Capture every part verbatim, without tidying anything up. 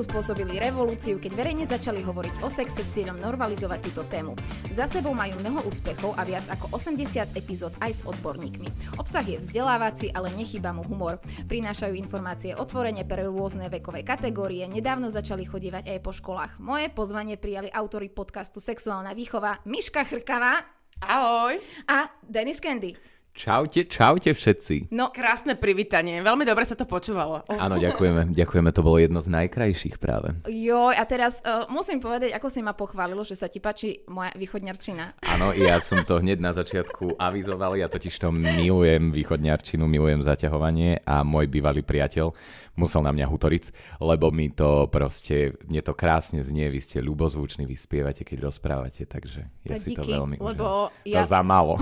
Česku spôsobili revolúciu, keď verejne začali hovoriť o sexe s cieľom normalizovať túto tému. Za sebou majú mnoho úspechov a viac ako osemdesiat epizód aj s odborníkmi. Obsah je vzdelávací, ale nechýba mu humor. Prinášajú informácie otvorene pre rôzne vekové kategórie, nedávno začali chodievať aj po školách. Moje pozvanie prijali autori podcastu Sexuálna výchova Miška Chrkavá. Ahoj. A Denis Kendy. Čaute, čaute všetci. No, krásne privítanie. Veľmi dobre sa to počúvalo. Oh. Áno, ďakujeme. Ďakujeme, to bolo jedno z najkrajších práve. Joj, a teraz uh, musím povedať, ako si ma pochválilo, že sa ti páči moja východňarčina. Áno, ja som to hneď na začiatku avizoval, ja totiž to milujem východňarčinu, milujem zaťahovanie a môj bývalý priateľ musel na mňa hutoriť, lebo mi to proste, mne to krásne znie, vy ste ľubozvučný, vy spievate, keď rozprávate, takže ja tak si díky, to veľmi lebo ja... To za málo.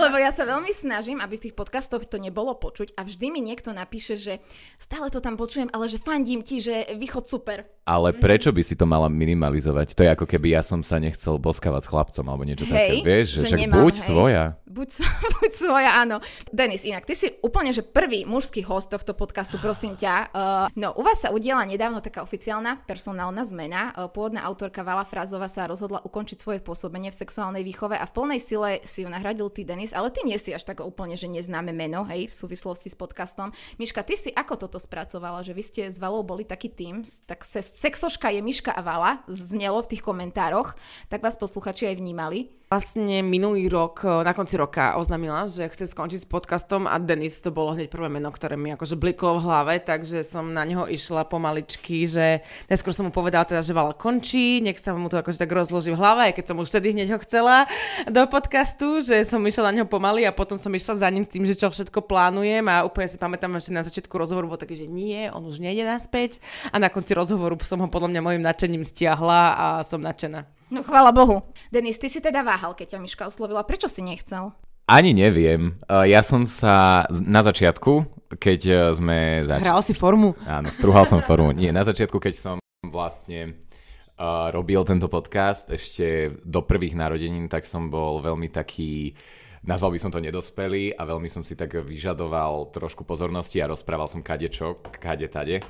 Lebo ja sa veľmi snažím, aby v tých podcastoch to nebolo počuť a vždy mi niekto napíše, že stále to tam počujem, ale že fandím ti, že východ super. Ale prečo by si to mala minimalizovať? To je ako keby ja som sa nechcel boskávať s chlapcom alebo niečo také, vieš, že, že nemám, buď hej. svoja. Buď, buď svoja, áno. Denis, inak, ty si úplne, že prvý mužský host tohto podcastu, prosím ťa. Uh, no, u vás sa udiela nedávno taká oficiálna personálna zmena. Uh, pôvodná autorka Vala Frázová sa rozhodla ukončiť svoje pôsobenie v sexuálnej výchove a v plnej sile si ju nahradil ty, Denis, ale ty nie si až tak úplne, že neznáme meno, hej, v súvislosti s podcastom. Miška, ty si ako toto spracovala, že vy ste s Valou boli taký tím, tak se, sexoška je Miška a Vala, znelo v tých komentároch, tak vás posluchači aj vnímali. Vlastne minulý rok, na konci roka oznámila, že chce skončiť s podcastom a Denis to bolo hneď prvé meno, ktoré mi akože bliklo v hlave, takže som na neho išla pomaličky, že neskôr som mu povedala teda, že Vala končí, nech sa mu to akože tak rozloží v hlave, keď som už vtedy hneď ho chcela do podcastu, že som išla na neho pomaly a potom som išla za ním s tým, že čo všetko plánujem a úplne si pamätám, že na začiatku rozhovoru bol taký, že nie, on už nejde naspäť a na konci rozhovoru som ho podľa mňa mojim nadšením stiahla a som nadšená. No chvála Bohu. Denis, ty si teda váhal, keď ťa Miška oslovila. Prečo si nechcel? Ani neviem. Ja som sa na začiatku, keď sme... Zač... Hral si formu. Áno, strúhal som formu. Nie, na začiatku, keď som vlastne uh, robil tento podcast ešte do prvých narodenín, tak som bol veľmi taký... Nazval by som to nedospelý a veľmi som si tak vyžadoval trošku pozornosti a rozprával som kadečo, kade tade.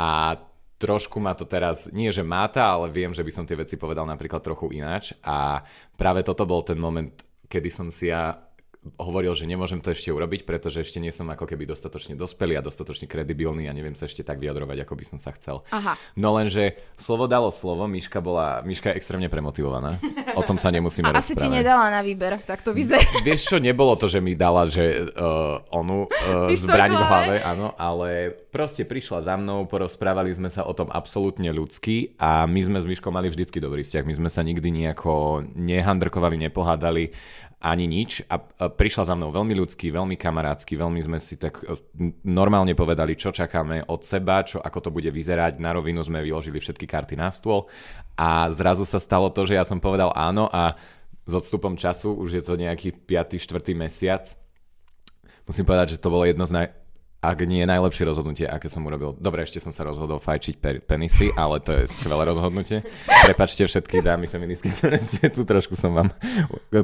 A trošku ma to teraz, nie že máta, ale viem, že by som tie veci povedal napríklad trochu ináč a práve toto bol ten moment, kedy som si ja hovoril, že nemôžem to ešte urobiť, pretože ešte nie som ako keby dostatočne dospelý a dostatočne kredibilný a neviem sa ešte tak vyjadrovať, ako by som sa chcel. Aha. No lenže slovo dalo slovo, Miška bola, Miška je extrémne premotivovaná, o tom sa nemusíme a rozprávať. A asi ti nedala na výber, tak to vyzerá. Vieš čo, nebolo to, že mi dala, že uh, onu uh, zbraň v hlave, áno, ale proste prišla za mnou, porozprávali sme sa o tom absolútne ľudsky a my sme s Miškou mali vždycky dobrý vzťah, my sme sa nikdy nejako nehandrkovali, nepohádali ani nič a prišla za mnou veľmi ľudský, veľmi kamarátsky, veľmi sme si tak normálne povedali, čo čakáme od seba, čo, ako to bude vyzerať, na rovinu sme vyložili všetky karty na stôl a zrazu sa stalo to, že ja som povedal áno a s odstupom času, už je to nejaký piaty štvrtý mesiac, musím povedať, že to bolo jedno z naj... Ak nie najlepšie rozhodnutie, aké som urobil. Dobre, ešte som sa rozhodol fajčiť per- penisy, ale to je skvelé rozhodnutie. Prepačte všetky dámy feministky, ktoré ste tu, trošku som vám,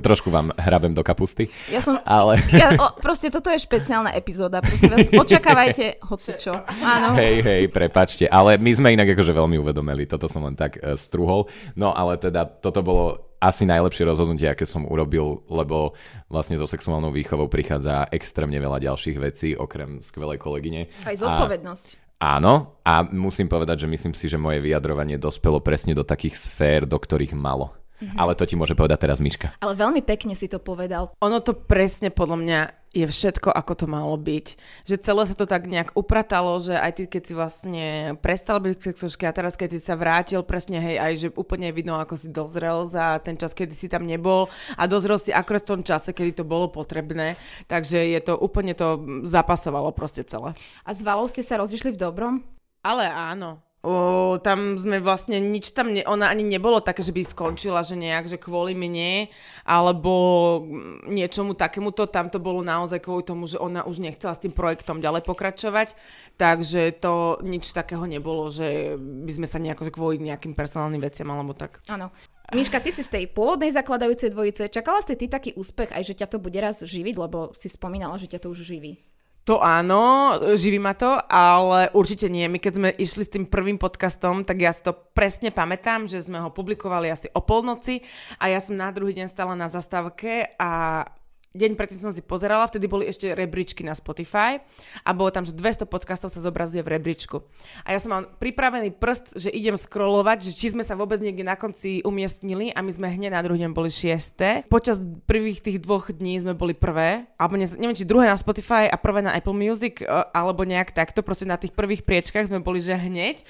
trošku vám hrabem do kapusty. Ja som, ale... ja, o, proste toto je špeciálna epizóda, proste vás očakávajte hocičo. Áno. Hej, hej, prepačte, ale my sme inak akože veľmi uvedomili, toto som len tak e, strúhol, no ale teda toto bolo asi najlepšie rozhodnutie, aké som urobil, lebo vlastne so sexuálnou výchovou prichádza extrémne veľa ďalších vecí, okrem skvelej kolegyne. Aj zodpovednosť. A, áno, a musím povedať, že myslím si, že moje vyjadrovanie dospelo presne do takých sfér, do ktorých malo. Mhm. Ale to ti môže povedať teraz Miška. Ale veľmi pekne si to povedal. Ono to presne podľa mňa je všetko, ako to malo byť. Že celé sa to tak nejak upratalo, že aj ty, keď si vlastne prestal byť k sexuške a teraz, keď si sa vrátil, presne hej, aj že úplne vidno, ako si dozrel za ten čas, kedy si tam nebol a dozrel si akorát v tom čase, kedy to bolo potrebné. Takže je to úplne to zapasovalo proste celé. A s Valou ste sa rozišli v dobrom? Ale áno. O, tam sme vlastne nič tam, ne, ona ani nebolo také, že by skončila, že nejak, že kvôli mne, alebo niečomu takémuto, tam to bolo naozaj kvôli tomu, že ona už nechcela s tým projektom ďalej pokračovať, takže to nič takého nebolo, že by sme sa nejako kvôli nejakým personálnym veciam, alebo tak. Áno. Miška, ty si z tej pôvodnej zakladajúcej dvojice, čakala ste ty taký úspech, aj že ťa to bude raz živiť, lebo si spomínala, že ťa to už živí. To áno, živí ma to, ale určite nie. My keď sme išli s tým prvým podcastom, tak ja si to presne pamätám, že sme ho publikovali asi o polnoci a ja som na druhý deň stála na zastávke a deň predtým som si pozerala, vtedy boli ešte rebríčky na Spotify a bolo tam, že dvesto podcastov sa zobrazuje v rebríčku. A ja som mal pripravený prst, že idem scrollovať, že či sme sa vôbec niekde na konci umiestnili a my sme hneď na druhý deň boli šieste. Počas prvých tých dvoch dní sme boli prvé, alebo ne, neviem, či druhé na Spotify a prvé na Apple Music, alebo nejak takto, proste na tých prvých priečkách sme boli, že hneď.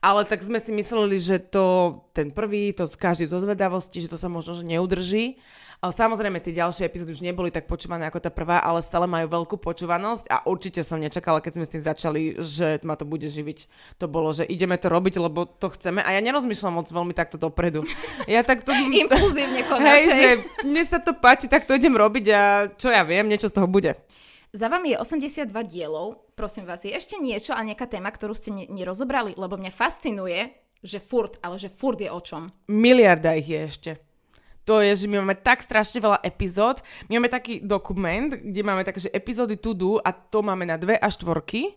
Ale tak sme si mysleli, že to ten prvý, to každý zo zvedavosti, že to sa možno že neudrží. Ale samozrejme, tie ďalšie epizódy už neboli tak počúvané ako tá prvá, ale stále majú veľkú počúvanosť a určite som nečakala, keď sme s tým začali, že ma to bude živiť. To bolo, že ideme to robiť, lebo to chceme a ja nerozmýšľam moc veľmi takto dopredu. Ja takto... Impulzívne konáš. Hej, že mne sa to páči, tak to idem robiť a čo ja viem, niečo z toho bude. Za vami je osemdesiatdva dielov. Prosím vás, je ešte niečo a nejaká téma, ktorú ste ne- nerozobrali? Lebo mňa fascinuje, že furt, ale že furt je o čom. Miliarda ich je ešte. To je, že my máme tak strašne veľa epizód. My máme taký dokument, kde máme také, že epizódy to do a to máme na dve až štvorky.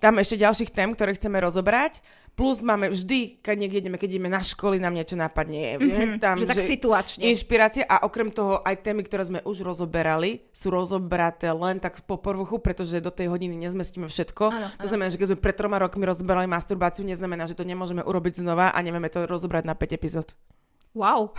Tam ešte ďalších tém, ktoré chceme rozobrať. Plus máme vždy, keď niekde ideme, keď ideme na školy, nám niečo napadne. Mm-hmm, tam, že tak že situačne. Inšpirácie a okrem toho aj témy, ktoré sme už rozoberali, sú rozobraté len tak z poporvuchu, pretože do tej hodiny nezmestíme všetko. Ano, to ano. Znamená, že keď sme pred troma rokmi rozoberali masturbáciu, neznamená, že to nemôžeme urobiť znova a nevieme to rozobrať na päť epizód. Wow.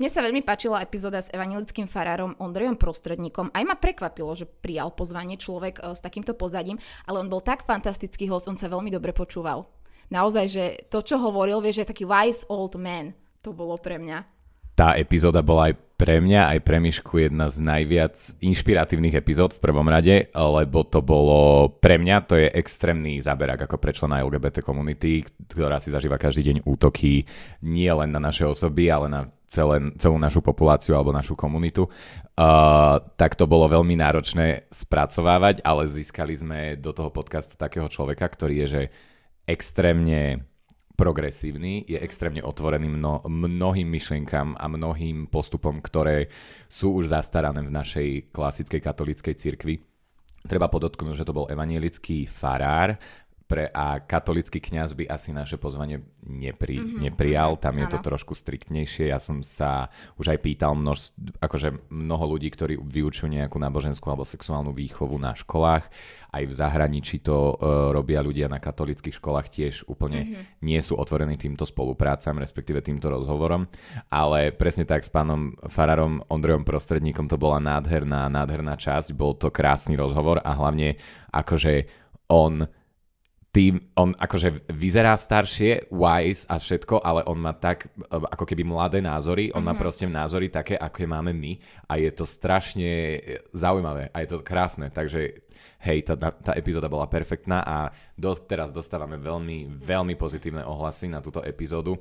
Mne sa veľmi páčila epizóda s evanjelickým farárom Ondrejom Prostredníkom. Aj ma prekvapilo, že prijal pozvanie človek s takýmto pozadím, ale on bol tak fantastický host, on sa veľmi dobre počúval. Naozaj, že to, čo hovoril, vieš, že taký wise old man. To bolo pre mňa. Tá epizóda bola aj pre mňa, aj pre Mišku jedna z najviac inšpiratívnych epizód v prvom rade, lebo to bolo pre mňa, to je extrémny záberák ako pre člena el gé bé té komunity, ktorá si zažíva každý deň útoky nie len na naše osoby, ale na celé, celú našu populáciu alebo našu komunitu. Uh, tak to bolo veľmi náročné spracovávať, ale získali sme do toho podcastu takého človeka, ktorý je, že extrémne progresívny, je extrémne otvorený mno, mnohým myšlienkam a mnohým postupom, ktoré sú už zastarané v našej klasickej katolíckej cirkvi. Treba podotknúť, že to bol evanjelický farár pre, a katolícky kňaz by asi naše pozvanie nepri, mm-hmm. neprijal, tam je ano. To trošku striktnejšie. Ja som sa už aj pýtal množ, akože mnoho ľudí, ktorí vyučujú nejakú náboženskú alebo sexuálnu výchovu na školách. Aj v zahraničí to uh, robia ľudia na katolíckych školách, tiež úplne mm-hmm. nie sú otvorení týmto spoluprácam, respektíve týmto rozhovorom. Ale presne tak s pánom farárom Ondrejom Prostredníkom to bola nádherná, nádherná časť. Bol to krásny rozhovor a hlavne akože on... Tým, on akože vyzerá staršie, wise a všetko, ale on má tak, ako keby mladé názory, on mm-hmm. má proste názory také, aké máme my a je to strašne zaujímavé a je to krásne, takže hej, tá, tá epizóda bola perfektná a do, teraz dostávame veľmi, veľmi pozitívne ohlasy na túto epizódu.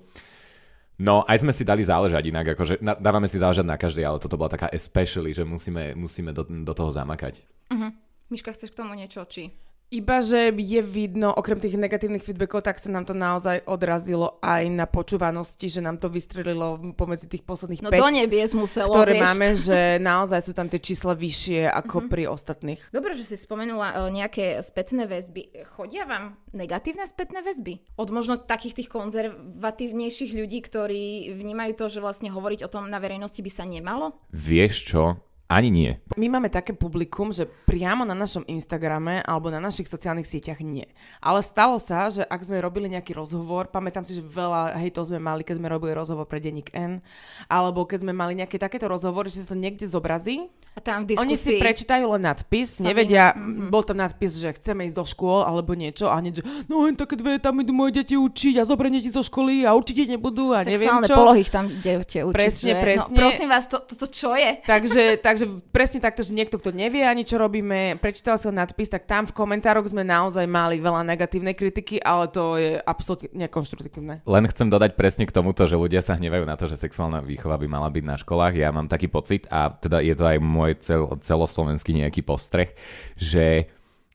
No, aj sme si dali záležať inak, akože dávame si záležať na každej, ale toto bola taká especially, že musíme, musíme do, do toho zamakať. Mm-hmm. Miška, chceš k tomu niečo, či... Iba, že je vidno, okrem tých negatívnych feedbackov, tak sa nám to naozaj odrazilo aj na počúvanosti, že nám to vystrelilo pomedzi tých posledných päť, no, do nebies muselo, ktoré vieš. Máme, že naozaj sú tam tie čísla vyššie ako mm-hmm. pri ostatných. Dobre, že si spomenula nejaké spätné väzby. Chodia vám negatívne spätné väzby? Od možno takých tých konzervatívnejších ľudí, ktorí vnímajú to, že vlastne hovoriť o tom na verejnosti by sa nemalo? Vieš čo? Ani nie. My máme také publikum, že priamo na našom Instagrame alebo na našich sociálnych sieťach nie. Ale stalo sa, že ak sme robili nejaký rozhovor, pamätám si, že veľa hejtov sme mali, keď sme robili rozhovor pre Denník N, alebo keď sme mali nejaké takéto rozhovory, že sa to niekde zobrazí. A tam v diskusii... Oni si prečítajú len nadpis, sami... nevedia, mm-hmm. bol tam nadpis, že chceme ísť do škôl alebo niečo a hneď, že no len také dve, tam idú moje deti učiť a zobranie deti zo školy a určite nebudú a neviem čo. Sexuálne polohy tam idete učiť. Presne, že? presne. No, prosím vás, to, to, to čo je? Takže, takže presne takto, že niekto, kto nevie ani čo robíme, prečítal som nadpis, tak tam v komentároch sme naozaj mali veľa negatívnej kritiky, ale to je absolútne konštruktívne. Len chcem dodať presne k tomuto, že ľudia sa hnevajú na to, že sexuálna výchova by mala byť na školách. Ja mám taký pocit a teda je to aj môj cel, celoslovenský nejaký postreh, že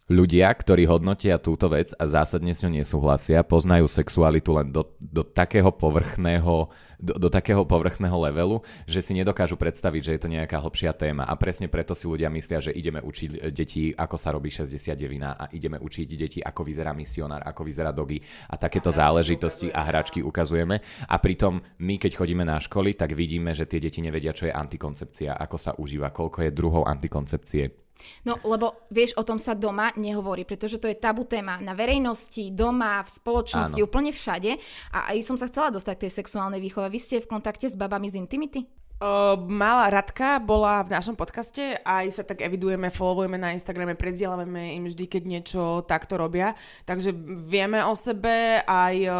Ľudia, ktorí hodnotia túto vec a zásadne s ňou nesúhlasia, poznajú sexualitu len do, do, takého povrchného, do, do takého povrchného levelu, že si nedokážu predstaviť, že je to nejaká hlbšia téma. A presne preto si ľudia myslia, že ideme učiť deti, ako sa robí šesťdesiatdeviná a ideme učiť deti, ako vyzerá misionár, ako vyzerá dogy a takéto a záležitosti ukazujeme. A hračky ukazujeme. A pritom my, keď chodíme na školy, tak vidíme, že tie deti nevedia, čo je antikoncepcia, ako sa užíva, koľko je druhov antikoncepcie. No, lebo vieš, o tom sa doma nehovorí, pretože to je tabu téma na verejnosti, doma, v spoločnosti, áno, úplne všade. A aj som sa chcela dostať k tej sexuálnej výchove. Vy ste v kontakte s babami z Intimity? Uh, malá Radka bola v našom podcaste, aj sa tak evidujeme, followujeme na Instagrame, prezdielame im vždy, keď niečo takto robia. Takže vieme o sebe, aj uh,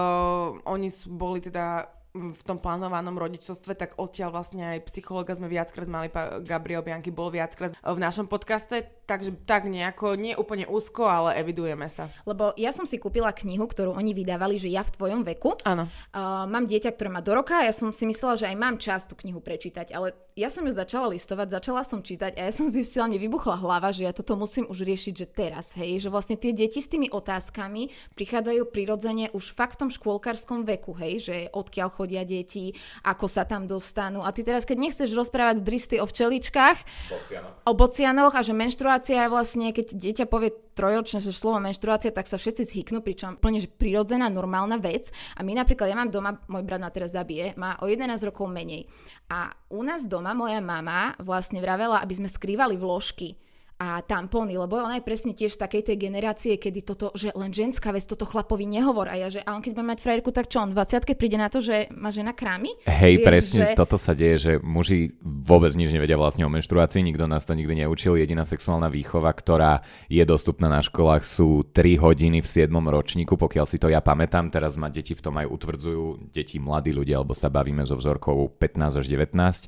oni boli teda v tom plánovanom rodičovstve, tak odtiaľ vlastne aj psychologa sme viackrát mali, Gabriel Bianchi bol viackrát v našom podcaste, takže tak nejako, nie úplne úzko, ale evidujeme sa. Lebo ja som si kúpila knihu, ktorú oni vydávali, že ja v tvojom veku. Áno. Uh, mám dieťa, ktoré má do roka a ja som si myslela, že aj mám čas tú knihu prečítať, ale ja som ju začala listovať, začala som čítať a ja som zistila, mne vybuchla hlava, že ja toto musím už riešiť, že teraz, hej, že vlastne tie deti s tými otázkami prichádzajú prirodzene už fakt v tom škôlkarskom veku, hej, že odkiaľ chodia deti, ako sa tam dostanú. A ty teraz, keď nechceš rozprávať dristy o včeličkách, bocianoch. o bocianoch a že menštruácia je vlastne, keď dieťa povie trojročné, že slovo menštruácia, tak sa všetci zhyknú, pričom úplne, že prirodzená, normálna vec. A my napríklad, ja mám doma, môj brat ma teraz zabije, má o jedenásť rokov menej. A u nás doma moja mama vlastne vravela, aby sme skrývali vložky a tampóny, lebo ona je presne tiež z takej tej generácie, kedy toto, že len ženská vec, toto chlapovi nehovor. A ja, že a on keď bude mať frajerku, tak čo on dvadsiatke príde na to, že má žena krámy? Hej, vieš, presne že toto sa deje, že muži vôbec nič nevedia vlastne o menštruácii, nikto nás to nikdy neučil. Jediná sexuálna výchova, ktorá je dostupná na školách, sú tri hodiny v siedmom ročníku, pokiaľ si to ja pamätám. Teraz ma deti v tom aj utvrdzujú, deti, mladí ľudia, alebo sa bavíme so vzorkou pätnásť až devätnásť.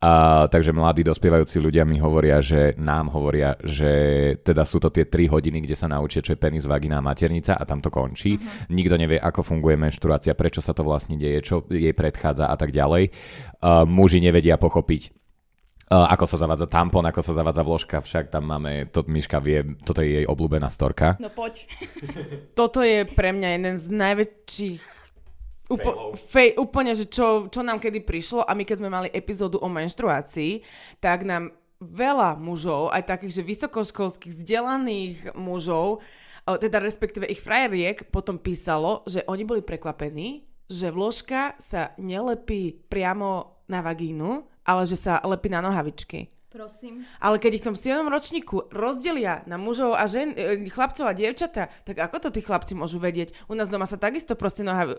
A, takže mladí dospievajúci ľudia mi hovoria, že nám hovoria, že teda sú to tie tri hodiny, kde sa naučia, čo je penis, vagina a maternica a tam to končí. Uh-huh. Nikto nevie, ako funguje menštruácia, prečo sa to vlastne deje, čo jej predchádza a tak ďalej. Uh, muži nevedia pochopiť, Uh, ako sa zavádza tampon, ako sa zavádza vložka, však tam máme, to Miška vie, toto je jej obľúbená storka. No poď. Toto je pre mňa jeden z najväčších Upo- fej, úplne, že čo, čo nám kedy prišlo a my keď sme mali epizódu o menštruácii, tak nám veľa mužov, aj takých, že vysokoškolských vzdelaných mužov, teda respektíve ich frajeriek, potom písalo, že oni boli prekvapení, že vložka sa nelepí priamo na vagínu, ale že sa lepí na nohavičky. Prosím. Ale keď ich v tom siedmom ročníku rozdelia na mužov a žen, chlapcov a dievčatá, tak ako to tí chlapci môžu vedieť? U nás doma sa takisto proste noha, uh,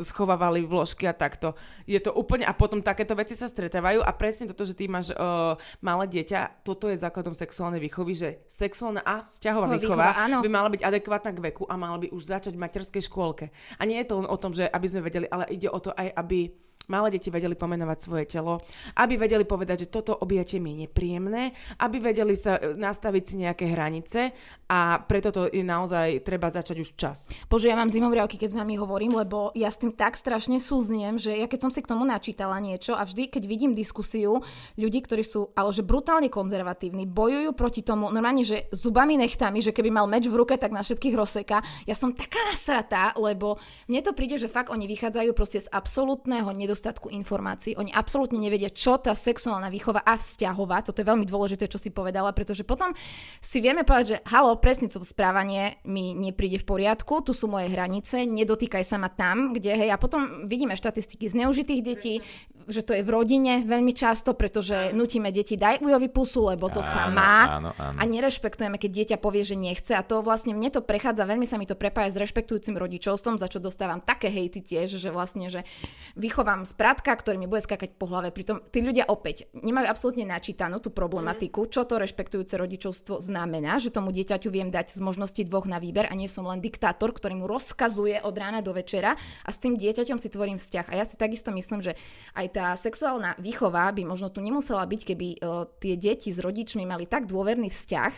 schovávali vložky a takto. Je to úplne, a potom takéto veci sa stretávajú a presne toto, že ty máš uh, malé dieťa, toto je základom sexuálnej výchovy, že sexuálna a vzťahová no, výchova, výchova by mala byť adekvátna k veku a mala by už začať v materskej škôlke. A nie je to len o tom, že aby sme vedeli, ale ide o to aj, aby malé deti vedeli pomenovať svoje telo, aby vedeli povedať, že toto objatie mi je nepríjemné, aby vedeli sa nastaviť si nejaké hranice a preto to je naozaj treba začať už čas. Bože, ja mám zimovrávky, keď s vami hovorím, lebo ja s tým tak strašne súzniem, že ja keď som si k tomu načítala niečo a vždy, keď vidím diskusiu ľudí, ktorí sú ale že brutálne konzervatívni, bojujú proti tomu, normálne, že zubami nechtami, že keby mal meč v ruke, tak na všetkých rozseká. Ja som taká nasratá, lebo mne to príde, že fakt oni vychádzajú proste z absolútneho nedostatku dostatku informácií. Oni absolútne nevedia, čo tá sexuálna výchova a vzťahová, toto je veľmi dôležité, čo si povedala, pretože potom si vieme povedať, že halo, presne toto správanie mi nepríde v poriadku, tu sú moje hranice, nedotýkaj sa ma tam, kde hej, a potom vidíme štatistiky zneužitých detí, že to je v rodine veľmi často, pretože nutíme deti daj ujovi pusu, lebo to áno, sa má áno, áno. A nerešpektujeme, keď dieťa povie, že nechce a to vlastne mne to prechádza, veľmi sa mi to prepája s rešpektujúcim rodičovstvom, za čo dostávam také hejty tiež, že vlastne, že vychovám sprátka, ktorý mi bude skákať po hlave. Pritom tí ľudia opäť nemajú absolútne načítanú tú problematiku, čo to rešpektujúce rodičovstvo znamená, že tomu dieťaťu viem dať z možností dvoch na výber a nie som len diktátor, ktorý mu rozkazuje od rána do večera a s tým dieťaťom si tvorím vzťah. A ja si takisto myslím, že aj tá sexuálna výchova by možno tu nemusela byť, keby uh, tie deti s rodičmi mali tak dôverný vzťah,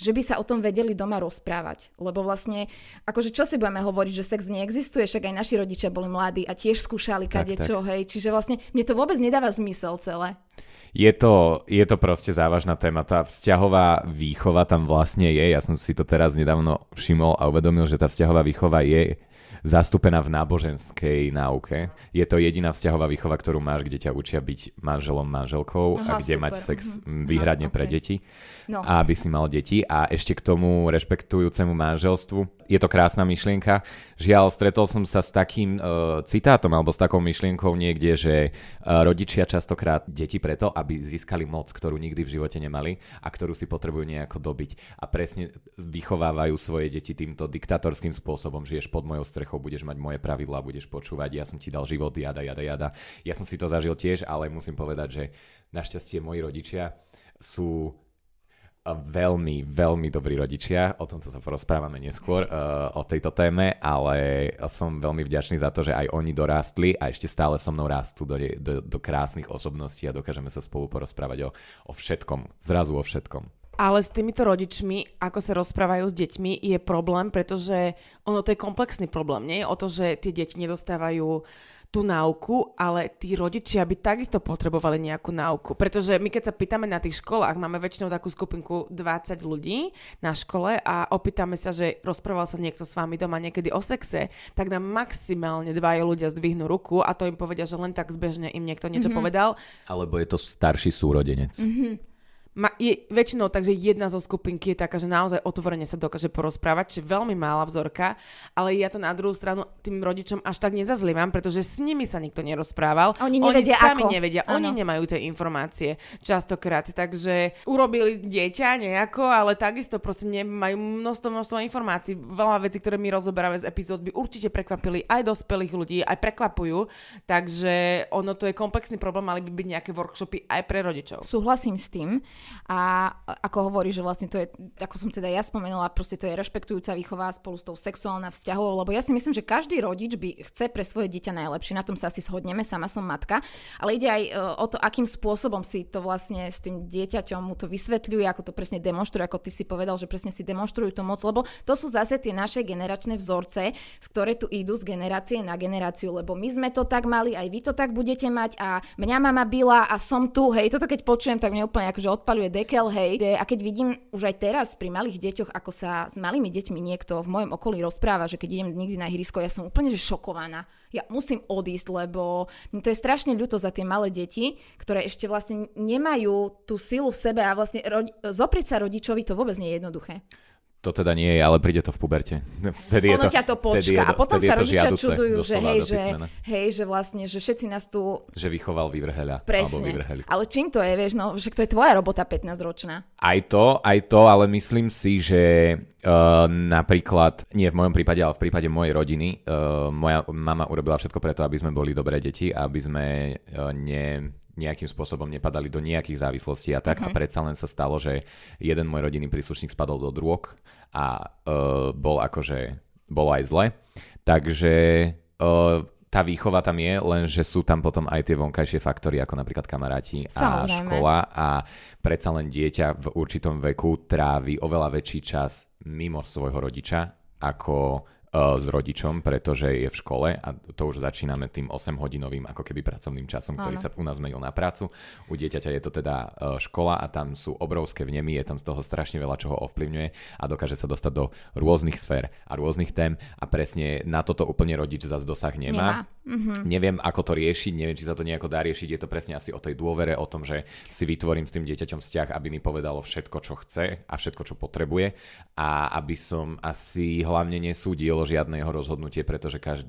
že by sa o tom vedeli doma rozprávať. Lebo vlastne, akože čo si budeme hovoriť, že sex neexistuje, však aj naši rodičia boli mladí a tiež skúšali kadečo, hej. Čiže vlastne mne to vôbec nedáva zmysel celé. Je to, je to proste závažná téma. Tá vzťahová výchova tam vlastne je. Ja som si to teraz nedávno všimol a uvedomil, že tá vzťahová výchova je zastúpená v náboženskej náuke. Je to jediná vzťahová výchova, ktorú máš, kde ťa učia byť manželom, manželkou. Aha, a kde super. Mať sex mm-hmm. výhradne no, pre okay. deti, no. aby si mal deti. A ešte k tomu rešpektujúcemu manželstvu. Je to krásna myšlienka. Žiaľ, stretol som sa s takým uh, citátom alebo s takou myšlienkou niekde, že uh, rodičia častokrát deti preto, aby získali moc, ktorú nikdy v živote nemali a ktorú si potrebujú nejako dobiť. A presne vychovávajú svoje deti týmto diktatorským spôsobom. Žiješ pod mojou strechou, budeš mať moje pravidlá, budeš počúvať, ja som ti dal život, jada, jada, jada. Ja som si to zažil tiež, ale musím povedať, že našťastie moji rodičia sú veľmi, veľmi dobrí rodičia. O tom, co sa porozprávame neskôr, uh, o tejto téme, ale som veľmi vďačný za to, že aj oni dorástli a ešte stále so mnou rástú do, do, do krásnych osobností a dokážeme sa spolu porozprávať o, o všetkom, zrazu o všetkom. Ale s týmito rodičmi, ako sa rozprávajú s deťmi, je problém, pretože ono to je komplexný problém. Nie je o to, že tie deti nedostávajú tú náuku, ale tí rodičia by takisto potrebovali nejakú náuku. Pretože my keď sa pýtame na tých školách, máme väčšinou takú skupinku dvadsať ľudí na škole a opýtame sa, že rozprával sa niekto s vami doma niekedy o sexe, tak nám maximálne dvaja ľudia zdvihnú ruku a to im povedia, že len tak zbežne im niekto niečo mm-hmm. povedal. Alebo je to starší súrodenec. Mhm. Ma, je, väčšinou takže jedna zo skupinky je taká, že naozaj otvorene sa dokáže porozprávať, čiže veľmi mála vzorka, ale ja to na druhú stranu tým rodičom až tak nezazlievam, pretože s nimi sa nikto nerozprával. Oni, oni sami ako. nevedia, ano. Oni nemajú tie informácie častokrát, takže urobili dieťa nejako, ale takisto proste nemajú množstvo, množstvo informácií. Veľa vecí, ktoré my rozoberáme z epizód, by určite prekvapili aj dospelých ľudí, aj prekvapujú, takže ono to je komplexný problém, mali by byť nejaké workshopy aj pre rodičov. Súhlasím s tým. A ako hovorí, že vlastne to je, ako som teda ja spomenula, proste to je rešpektujúca výchova spolu s tou sexuálna vzťahovou, lebo ja si myslím, že každý rodič by chce pre svoje dieťa najlepšie, na tom sa asi shodneme, sama som matka, ale ide aj o to, akým spôsobom si to vlastne s tým dieťaťom mu to vysvetľuje, ako to presne demonstruje, ako ty si povedal, že presne si demonstrujú tú moc, lebo to sú zase tie naše generačné vzorce, z ktoré tu idú z generácie na generáciu, lebo my sme to tak mali, aj vy to tak budete mať a mňa mama bila a som tu, hej, toto keď počujem, tak mne úplne akože odpadne paluje dekel, hej. A keď vidím už aj teraz pri malých deťoch, ako sa s malými deťmi niekto v mojom okolí rozpráva, že keď idem niekdy na ihrisko, ja som úplne že šokovaná. Ja musím odísť, lebo to je strašne ľúto za tie malé deti, ktoré ešte vlastne nemajú tú silu v sebe a vlastne rodi- zoprieť sa rodičovi to vôbec nie je jednoduché. To teda nie je, ale príde to v puberte. Vtedy ono je to, ťa to počká. Do, a potom sa rodičia čudujú, že hej, že, hej, že vlastne, že všetci nás tu... Že vychoval vyvrheľa. Presne. Ale čím to je, vieš, no však to je tvoja robota pätnásťročná. Aj to, aj to, ale myslím si, že uh, napríklad, nie v mojom prípade, ale v prípade mojej rodiny, uh, moja mama urobila všetko preto, aby sme boli dobré deti, aby sme uh, ne... nejakým spôsobom nepadali do nejakých závislostí a tak. Uh-huh. A predsa len sa stalo, že jeden môj rodinný príslušník spadol do drog a uh, bol akože, bolo aj zle. Takže uh, tá výchova tam je, lenže sú tam potom aj tie vonkajšie faktory, ako napríklad kamaráti a škola a predsa len dieťa v určitom veku trávi oveľa väčší čas mimo svojho rodiča ako s rodičom, pretože je v škole a to už začíname tým osem hodinovým ako keby pracovným časom, ktorý Áno. sa u nás menil na prácu. U dieťaťa je to teda škola a tam sú obrovské vnemy, je tam z toho strašne veľa, čo ho ovplyvňuje a dokáže sa dostať do rôznych sfér a rôznych tém a presne na toto úplne rodič zas dosah nemá. nemá. Mm-hmm. Neviem, ako to riešiť, neviem, či sa to nejako dá riešiť, je to presne asi o tej dôvere, o tom, že si vytvorím s tým dieťaťom vzťah, aby mi povedalo všetko, čo chce a všetko, čo potrebuje a aby som asi hlavne nesúdil žiadne jeho rozhodnutie, pretože každý...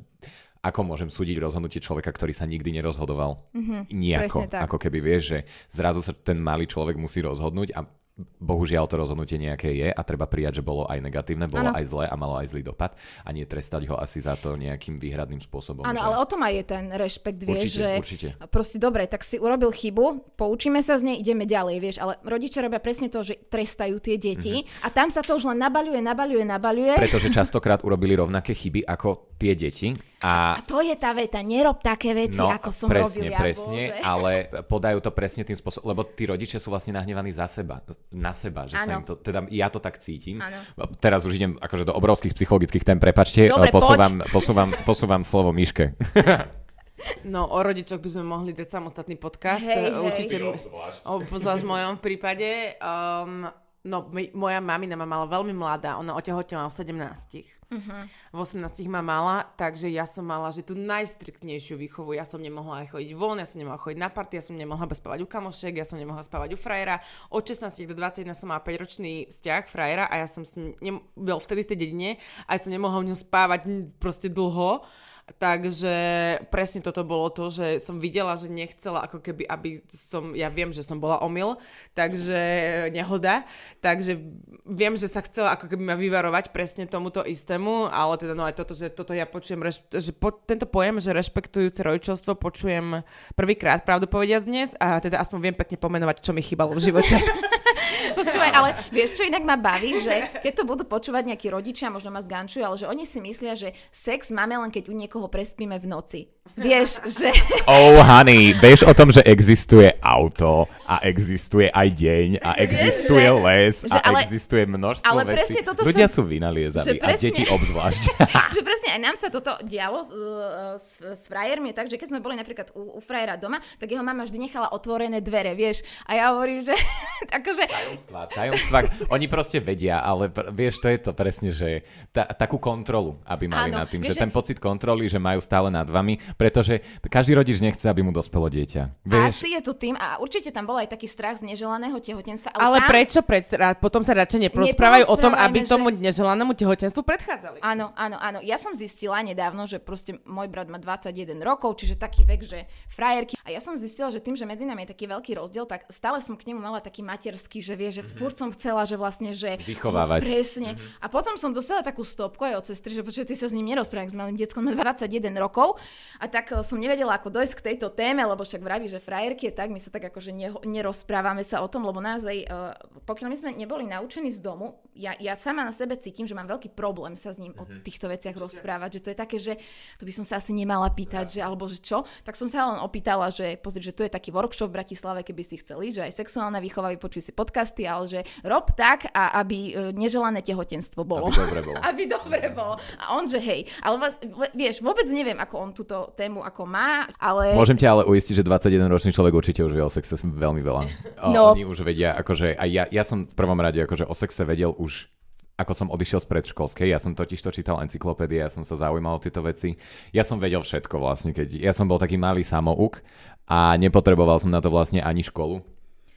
Ako môžem súdiť rozhodnutie človeka, ktorý sa nikdy nerozhodoval? Mm-hmm, nejako. Ako keby vieš, že zrazu sa ten malý človek musí rozhodnúť a bohužiaľ to rozhodnutie nejaké je a treba prijať, že bolo aj negatívne, bolo ano. aj zlé a malo aj zlý dopad a nie trestať ho asi za to nejakým výhradným spôsobom. Áno, že... ale o tom aj je ten rešpekt, vieš, určite, že určite. Proste dobre, tak si urobil chybu, poučíme sa z nej, ideme ďalej, vieš, ale rodičia robia presne to, že trestajú tie deti mm-hmm. a tam sa to už len nabaľuje, nabaľuje, nabaľuje. Pretože častokrát urobili rovnaké chyby ako tie deti. A, a to je tá veta, nerob také veci, no, ako som presne, robil ja, presne, Bože. Ale podajú to presne tým spôsobom, lebo tí rodičia sú vlastne nahnevaní za seba, na seba, že ano. sa im to, teda ja to tak cítim. Ano. Teraz už idem akože do obrovských psychologických tém, prepáčte, Dobre, posúvam, posúvam, posúvam slovo Miške. No, o rodičoch by sme mohli dať samostatný podcast. Hej, určite, hej. Obzvlášť v mojom prípade. Um, no, my, moja mamina ma mala veľmi mladá. Ona otehotnila v sedemnástich. Uh-huh. V osemnástich ma mala, takže ja som mala, že tú najstriktnejšiu výchovu. Ja som nemohla aj chodiť von, ja som nemohla chodiť na party, ja som nemohla spávať u kamošiek, ja som nemohla spávať u frajera. Od šestnástich do dvadsaťjeden som mala päťročný vzťah frajera a ja som nem, bol vtedy v tej dedine a ja som nemohla u ňom spávať proste dlho. Takže presne toto bolo to, že som videla, že nechcela ako keby, aby som, ja viem, že som bola omyl, takže nehoda, takže viem, že sa chcela ako keby ma vyvarovať presne tomuto istému, ale teda no aj toto, že toto ja počujem, že po, tento pojem, že rešpektujúce rodičovstvo počujem prvýkrát, pravdu povediac dnes, a teda aspoň viem pekne pomenovať, čo mi chýbalo v živote. Počúvaj, ale vieš, čo inak ma baví, že keď to budú počúvať nejakí rodičia, možno ma zgančujú, ale že oni si myslia, že sex máme len, keď u niekoho prespíme v noci. Vieš, že... Oh, honey, vieš o tom, že existuje auto a existuje aj deň a existuje vieš, les že, a ale, existuje množstvo ale vecí. Ľudia som, sú vynaliezaví a deti obzvlášť. Že presne, aj nám sa toto dialo s, s, s frajermi, takže keď sme boli napríklad u, u frajera doma, tak jeho mama vždy nechala otvorené dvere, vieš. A ja hovorím, že... akože... Tajomstvá, tajomstvá. Oni proste vedia, ale vieš, to je to presne, že ta, takú kontrolu, aby mali áno, nad tým, vieš, že ten pocit kontroly, že majú stále nad vami, pretože každý rodič nechce, aby mu dospelo dieťa. Vieš? Asi je to tým a určite tam bol aj taký strach z neželaného tehotenstva. Ale, ale tam... prečo pred, potom sa radšej neprospravajú o tom, aby že... tomu neželanému tehotenstvu predchádzali? Áno, áno, áno. Ja som zistila nedávno, že proste môj brat má dvadsaťjeden rokov, čiže taký vek, že frajerky. A ja som zistila, že tým, že medzi nami je taký veľký rozdiel, tak stále som k nemu mala taký materský, že vie, že mm-hmm. furt som chcela, že vlastne, že... Vychovávať. Presne. Mm-hmm. A potom som dostala takú stopku aj od sestry, že počuj, ty sa s ním nerozprávaš, s malým deckom, má dvadsaťjeden rokov. A tak som nevedela, ako dojsť k tejto téme, lebo však vraví, že frajerky je tak, my sa tak akože neho, nerozprávame sa o tom, lebo naozaj, uh, pokiaľ my sme neboli naučení z domu, ja, ja sama na sebe cítim, že mám veľký problém sa s ním mm-hmm. o týchto veciach rozprávať, že to je také, že to by som sa asi nemala pýtať, ja. Že alebo že čo, tak som sa len opýtala, že pozri, že tu je taký workshop v Bratislave, keby si chceli, že aj sexuálna výchova, vypočuj si podcasty, ale že rob tak, a aby neželané tehotenstvo bolo. Aby dobre bolo. Aby dobre bolo. A on že hej, ale vás, vieš, vôbec neviem, ako on túto tému ako má, ale... Môžem ťa ale uistiť, že dvadsaťjedenročný človek určite už vie o sexe veľmi veľa. No. Oni už vedia, akože, aj ja, ja som v prvom rade akože o sexe vedel už ako som odišiel z predškolskej, ja som totiž to čítal encyklopédie, ja som sa zaujímal o tieto veci. Ja som vedel všetko vlastne, keď ja som bol taký malý samouk a nepotreboval som na to vlastne ani školu.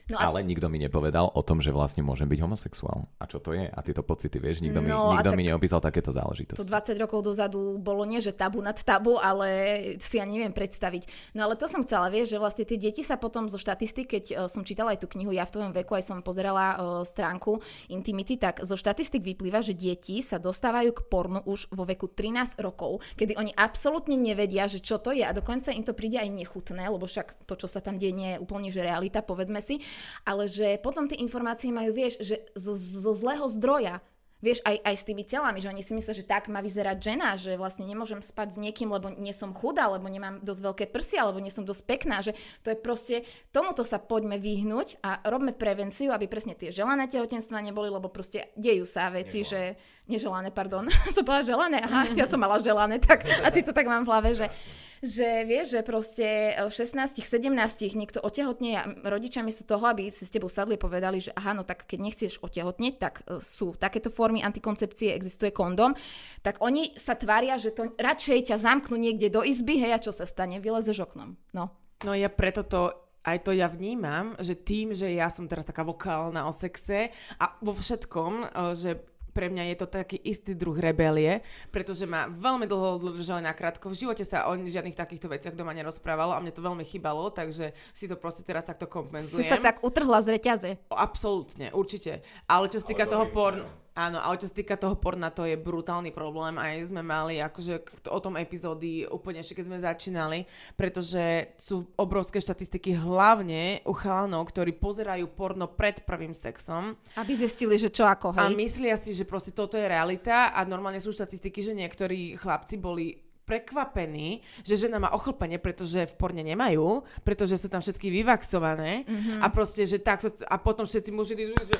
No a... Ale nikto mi nepovedal o tom, že vlastne môžem byť homosexuál. A čo to je? A tieto pocity, vieš, nikto mi, no, nikto tak... mi neopísal takéto záležitosti. To dvadsať rokov dozadu bolo nie, že tabu nad tabu, ale si ja neviem predstaviť. No ale to som chcela, vieš, že vlastne tie deti sa potom zo štatistik, keď uh, som čítala aj tú knihu Ja v tvojom veku, aj som pozerala uh, stránku Intimity, tak zo štatistik vyplýva, že deti sa dostávajú k pornu už vo veku trinásť rokov, kedy oni absolútne nevedia, že čo to je a dokonca im to príde aj nechutné, lebo však to, čo sa tam deje, nie je úplne že realita, povedzme si. Ale že potom tie informácie majú, vieš, že zo, zo zlého zdroja. Vieš, aj, aj s tými telami, že oni si myslia, že tak má vyzerať žena, že vlastne nemôžem spať s niekým, lebo nie som chudá, lebo nemám dosť veľké prsia, alebo nie som dosť pekná, že to je proste, tomuto sa poďme vyhnúť a robme prevenciu, aby presne tie želané tehotenstva neboli, lebo proste dejú sa veci, nebolo. Že neželané, pardon, som bola želané, aha, ja som mala želané, tak asi to tak mám v hlave, že, že vieš, že proste v šestnástich, sedemnástich niekto otehotnie a rodičia sú toho, aby si s tebou sadli povedali, že aha, no tak keď nechceš otehotnieť, tak sú takéto formy antikoncepcie, existuje kondom, tak oni sa tvária, že to radšej ťa zamknú niekde do izby, hej, a čo sa stane? Vylezeš oknom. No. No ja preto to aj to ja vnímam, že tým, že ja som teraz taká vokálna o sexe a vo všetkom, že pre mňa je to taký istý druh rebelie, pretože ma veľmi dlho držali nakrátko. V živote sa o žiadnych takýchto veciach doma nerozprávalo a mne to veľmi chýbalo, takže si to proste teraz takto kompenzujem. Si sa tak utrhla z reťaze. Absolútne, určite. Ale čo sa týka toho porn... Áno, ale čo sa týka toho porna, to je brutálny problém. Aj sme mali akože o tom epizódy úplne ešte, keď sme začínali, pretože sú obrovské štatistiky hlavne u chalanov, ktorí pozerajú porno pred prvým sexom. Aby zistili, že čo ako, hej? A myslia si, že proste toto je realita a normálne sú štatistiky, že niektorí chlapci boli prekvapení, že žena má ochlpenie, pretože v porne nemajú, pretože sú tam všetky vyvaxované mm-hmm. a proste, že takto, a potom všetci muži, že...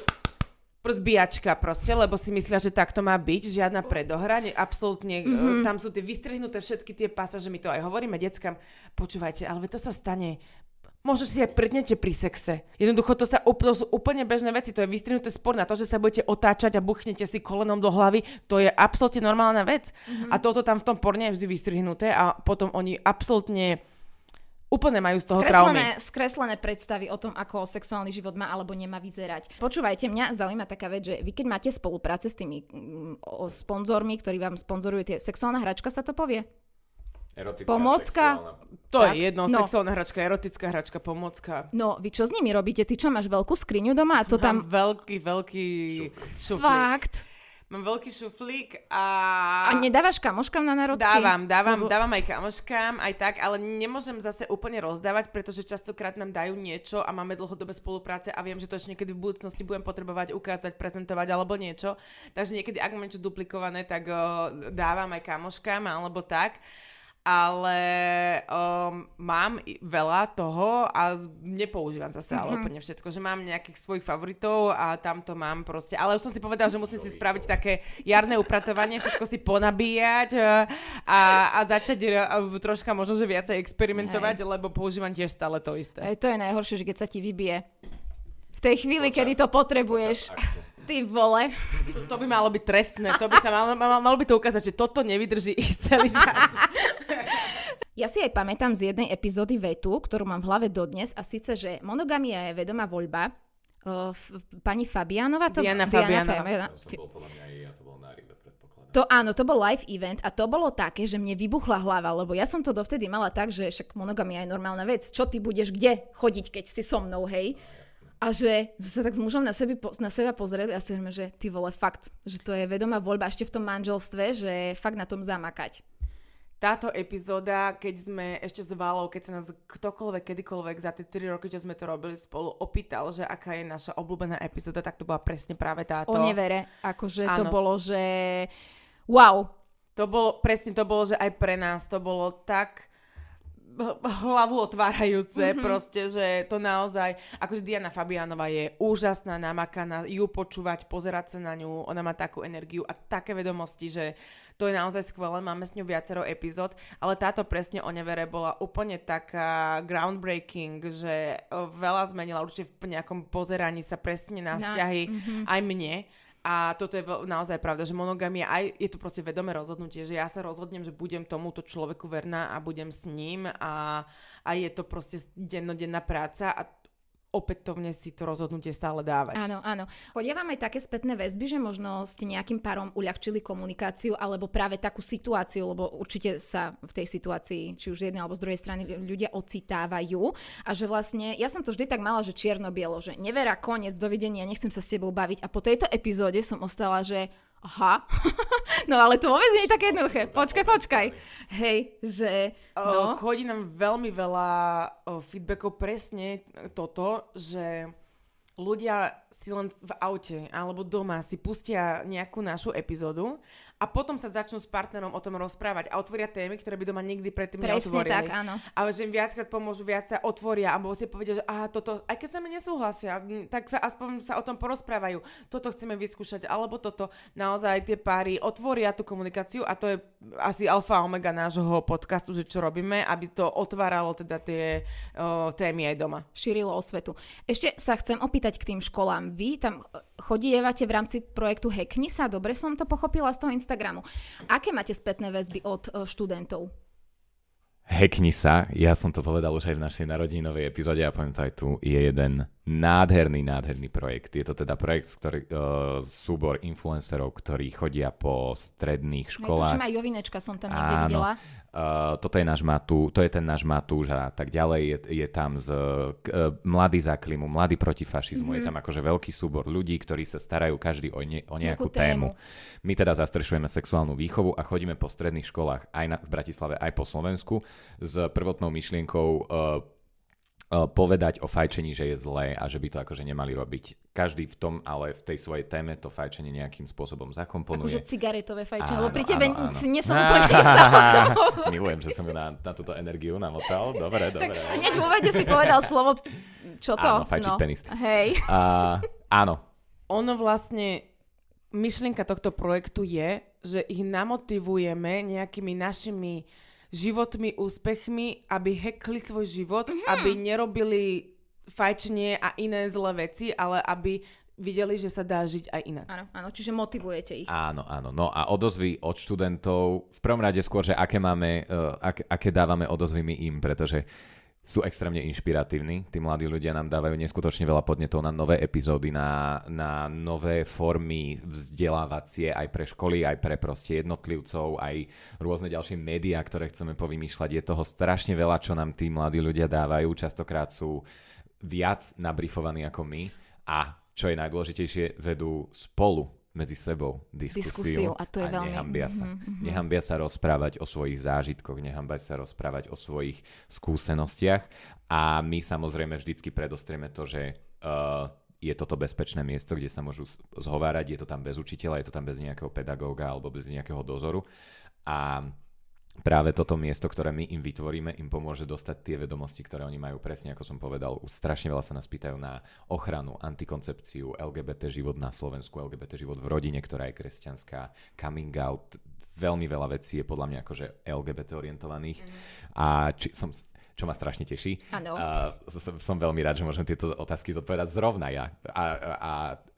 zbijačka proste, lebo si myslia, že tak to má byť, žiadna predohra, ne, absolútne, mm-hmm. tam sú tie vystrihnuté všetky tie pasáže, my to aj hovoríme deckám, počúvajte, ale to sa stane, možno si aj prdnete pri sexe. Jednoducho to, sa, to sú úplne bežné veci, to je vystrihnuté spor na to, že sa budete otáčať a buchnete si kolenom do hlavy, to je absolútne normálna vec. Mm-hmm. A toto tam v tom porne je vždy vystrihnuté a potom oni absolútne úplne majú z toho traumy. Skreslené predstavy o tom, ako sexuálny život má alebo nemá vyzerať. Počúvajte, mňa zaujíma taká vec, že vy keď máte spolupráce s tými sponzormi, ktorí vám sponzorujú tie... Sexuálna hračka sa to povie? Erotická, pomocka. Sexuálna. To tak, je jedno, no. Sexuálna hračka, erotická hračka, pomocka. No, vy čo s nimi robíte? Ty čo, máš veľkú skriňu doma? A to tam... Mám veľký, veľký šuflík. šuflík. Fakt. Mám veľký šuflík a... A nedávaš kamoškám na narodky? Dávam, dávam, lebo... dávam aj kamoškám, aj tak, ale nemôžem zase úplne rozdávať, pretože častokrát nám dajú niečo a máme dlhodobé spolupráce a viem, že to ešte niekedy v budúcnosti budem potrebovať ukázať, prezentovať alebo niečo. Takže niekedy, ak mám niečo duplikované, tak oh, dávam aj kamoškám alebo tak. Ale um, mám veľa toho a nepoužívam zase mm-hmm. ale úplne všetko, že mám nejakých svojich favoritov a tam to mám proste, ale už som si povedala, že musím si spraviť také jarné upratovanie, všetko si ponabíjať a, a začať a troška možno, že viacej experimentovať, hej. Lebo používam tiež stále to isté. Hej, to je najhoršie, že keď sa ti vybije v tej chvíli, počas, kedy to potrebuješ. Ty vole. To, to by malo byť trestné, to by sa malo, malo, malo by to ukázať, že toto nevydrží ich celý čas. Ja si aj pamätám z jednej epizódy vetu, ktorú mám v hlave dodnes, a síce, že monogamia je vedomá voľba. Uh, f- pani Fabiánová to... Diana Fabiánová. Diana Fabiánová. To som bol podľa mňa aj ja, to bolo na rybe, predpokladám. To áno, to bol live event a to bolo také, že mne vybuchla hlava, lebo ja som to dovtedy mala tak, že však monogamia je normálna vec. Čo ty budeš kde chodiť, keď si so mnou, hej? A že sa tak s mužom na, sebi, na seba pozreli a si hovoríme, že ty vole, fakt, že to je vedomá voľba ešte v tom manželstve, že fakt na tom zamakať. Táto epizóda, keď sme ešte s Valou, keď sa nás ktokoľvek, kedykoľvek za tie tri roky, čo sme to robili spolu, opýtal, že aká je naša obľúbená epizóda, tak to bola presne práve táto. O nevere, akože áno. To bolo, že wow. To bolo, presne to bolo, že aj pre nás to bolo tak... hlavu otvárajúce, mm-hmm. proste, že to naozaj, akože Diana Fabiánová je úžasná, namakaná, ju počúvať, pozerať sa na ňu, ona má takú energiu a také vedomosti, že to je naozaj skvelé, máme s ňou viacero epizód, ale táto presne o nevere bola úplne taká groundbreaking, že veľa zmenila určite v nejakom pozeraní sa presne na vzťahy no. mm-hmm. aj mne. A toto je naozaj pravda, že monogamia, aj je to proste vedomé rozhodnutie, že ja sa rozhodnem, že budem tomuto človeku verná a budem s ním a, a je to proste dennodenná práca a opätovne si to rozhodnutie stále dávať. Áno, áno. Chodia vám aj také spätné väzby, že možno ste nejakým párom uľahčili komunikáciu alebo práve takú situáciu, lebo určite sa v tej situácii, či už z jednej alebo z druhej strany ľudia ocitávajú a že vlastne, ja som to vždy tak mala, že čierno-bielo, že nevera, koniec, dovidenia, nechcem sa s tebou baviť a po tejto epizóde som ostala, že aha, no ale to vôbec nie je také jednoduché. Počkaj, počkaj. Hej, že... No. Chodí nám veľmi veľa feedbackov presne toto, že ľudia si len v aute alebo doma si pustia nejakú našu epizódu a potom sa začnú s partnerom o tom rozprávať a otvoria témy, ktoré by doma nikdy predtým neotvorili. Presne tak, áno. Ale že im viackrát pomôžu, viac sa otvoria alebo si povedia, že aha, toto, aj keď sa mi nesúhlasia, tak sa aspoň sa o tom porozprávajú. Toto chceme vyskúšať alebo toto. Naozaj tie páry otvoria tú komunikáciu a to je asi alfa omega nášho podcastu, že čo robíme, aby to otváralo teda tie o, témy aj doma. Šírilo osvetu. Ešte sa chcem opýtať k tým školám. Vy tam chodievate v rámci projektu H tri kni sa, dobre som to pochopila z toho Instagramu. Aké máte spätné väzby od študentov? H tri kni sa, ja som to povedal už aj v našej narodinovej epizóde a poviem to aj tu, je jeden nádherný, nádherný projekt. Je to teda projekt, ktorý, uh, súbor influencerov, ktorí chodia po stredných školách. Aj tuším, aj Jovinečka som tam niekde áno. videla. Uh, toto je náš Matú, to je ten náš Matúš a tak ďalej, je, je tam z, uh, mladý za klimu, mladý proti fašizmu, mm-hmm. je tam akože veľký súbor ľudí, ktorí sa starajú každý o, ne, o nejakú tému. tému. My teda zastrešujeme sexuálnu výchovu a chodíme po stredných školách aj na, v Bratislave, aj po Slovensku s prvotnou myšlienkou uh, povedať o fajčení, že je zlé a že by to akože nemali robiť. Každý v tom, ale v tej svojej téme to fajčenie nejakým spôsobom zakomponuje. Akože cigaretové fajčenie, lebo pri tebe nesom úplne istá. Milujem, že som na, na túto energiu namotal. Dobre, dobre. Tak hneď v úvode si povedal slovo, čo to? Áno, fajčiť no. penis. Hej. Uh, áno. ono vlastne, myšlienka tohto projektu je, že ich namotivujeme nejakými našimi životmi, úspechmi, aby hackli svoj život, mm-hmm. aby nerobili fajčenie a iné zlé veci, ale aby videli, že sa dá žiť aj inak. Áno, áno, čiže motivujete ich. Áno, áno. No a odozvy od študentov, v prvom rade skôr, že aké máme, uh, ak, aké dávame odozvy my im, pretože sú extrémne inšpiratívni. Tí mladí ľudia nám dávajú neskutočne veľa podnetov na nové epizódy, na, na nové formy vzdelávacie aj pre školy, aj pre proste jednotlivcov, aj rôzne ďalšie médiá, ktoré chceme povymýšľať. Je toho strašne veľa, čo nám tí mladí ľudia dávajú. Častokrát sú viac nabrifovaní ako my a čo je najdôležitejšie, vedú spolu medzi sebou diskusiu, diskusiu a, to je a veľmi... nehambia sa. Mm-hmm. Nehambia sa rozprávať o svojich zážitkoch, nehambia sa rozprávať o svojich skúsenostiach a my samozrejme vždycky predostrieme to, že uh, je toto bezpečné miesto, kde sa môžu zhovárať, je to tam bez učiteľa, je to tam bez nejakého pedagóga alebo bez nejakého dozoru a práve toto miesto, ktoré my im vytvoríme, im pomôže dostať tie vedomosti, ktoré oni majú presne, ako som povedal. Strašne veľa sa nás pýtajú na ochranu, antikoncepciu, el gé bé té život na Slovensku, el gé bé té život v rodine, ktorá je kresťanská, coming out. Veľmi veľa vecí je podľa mňa akože el gé bé té orientovaných. Mm. A či, som, čo ma strašne teší. Áno. Uh, som veľmi rád, že môžem tieto otázky zodpovedať zrovna ja. A, a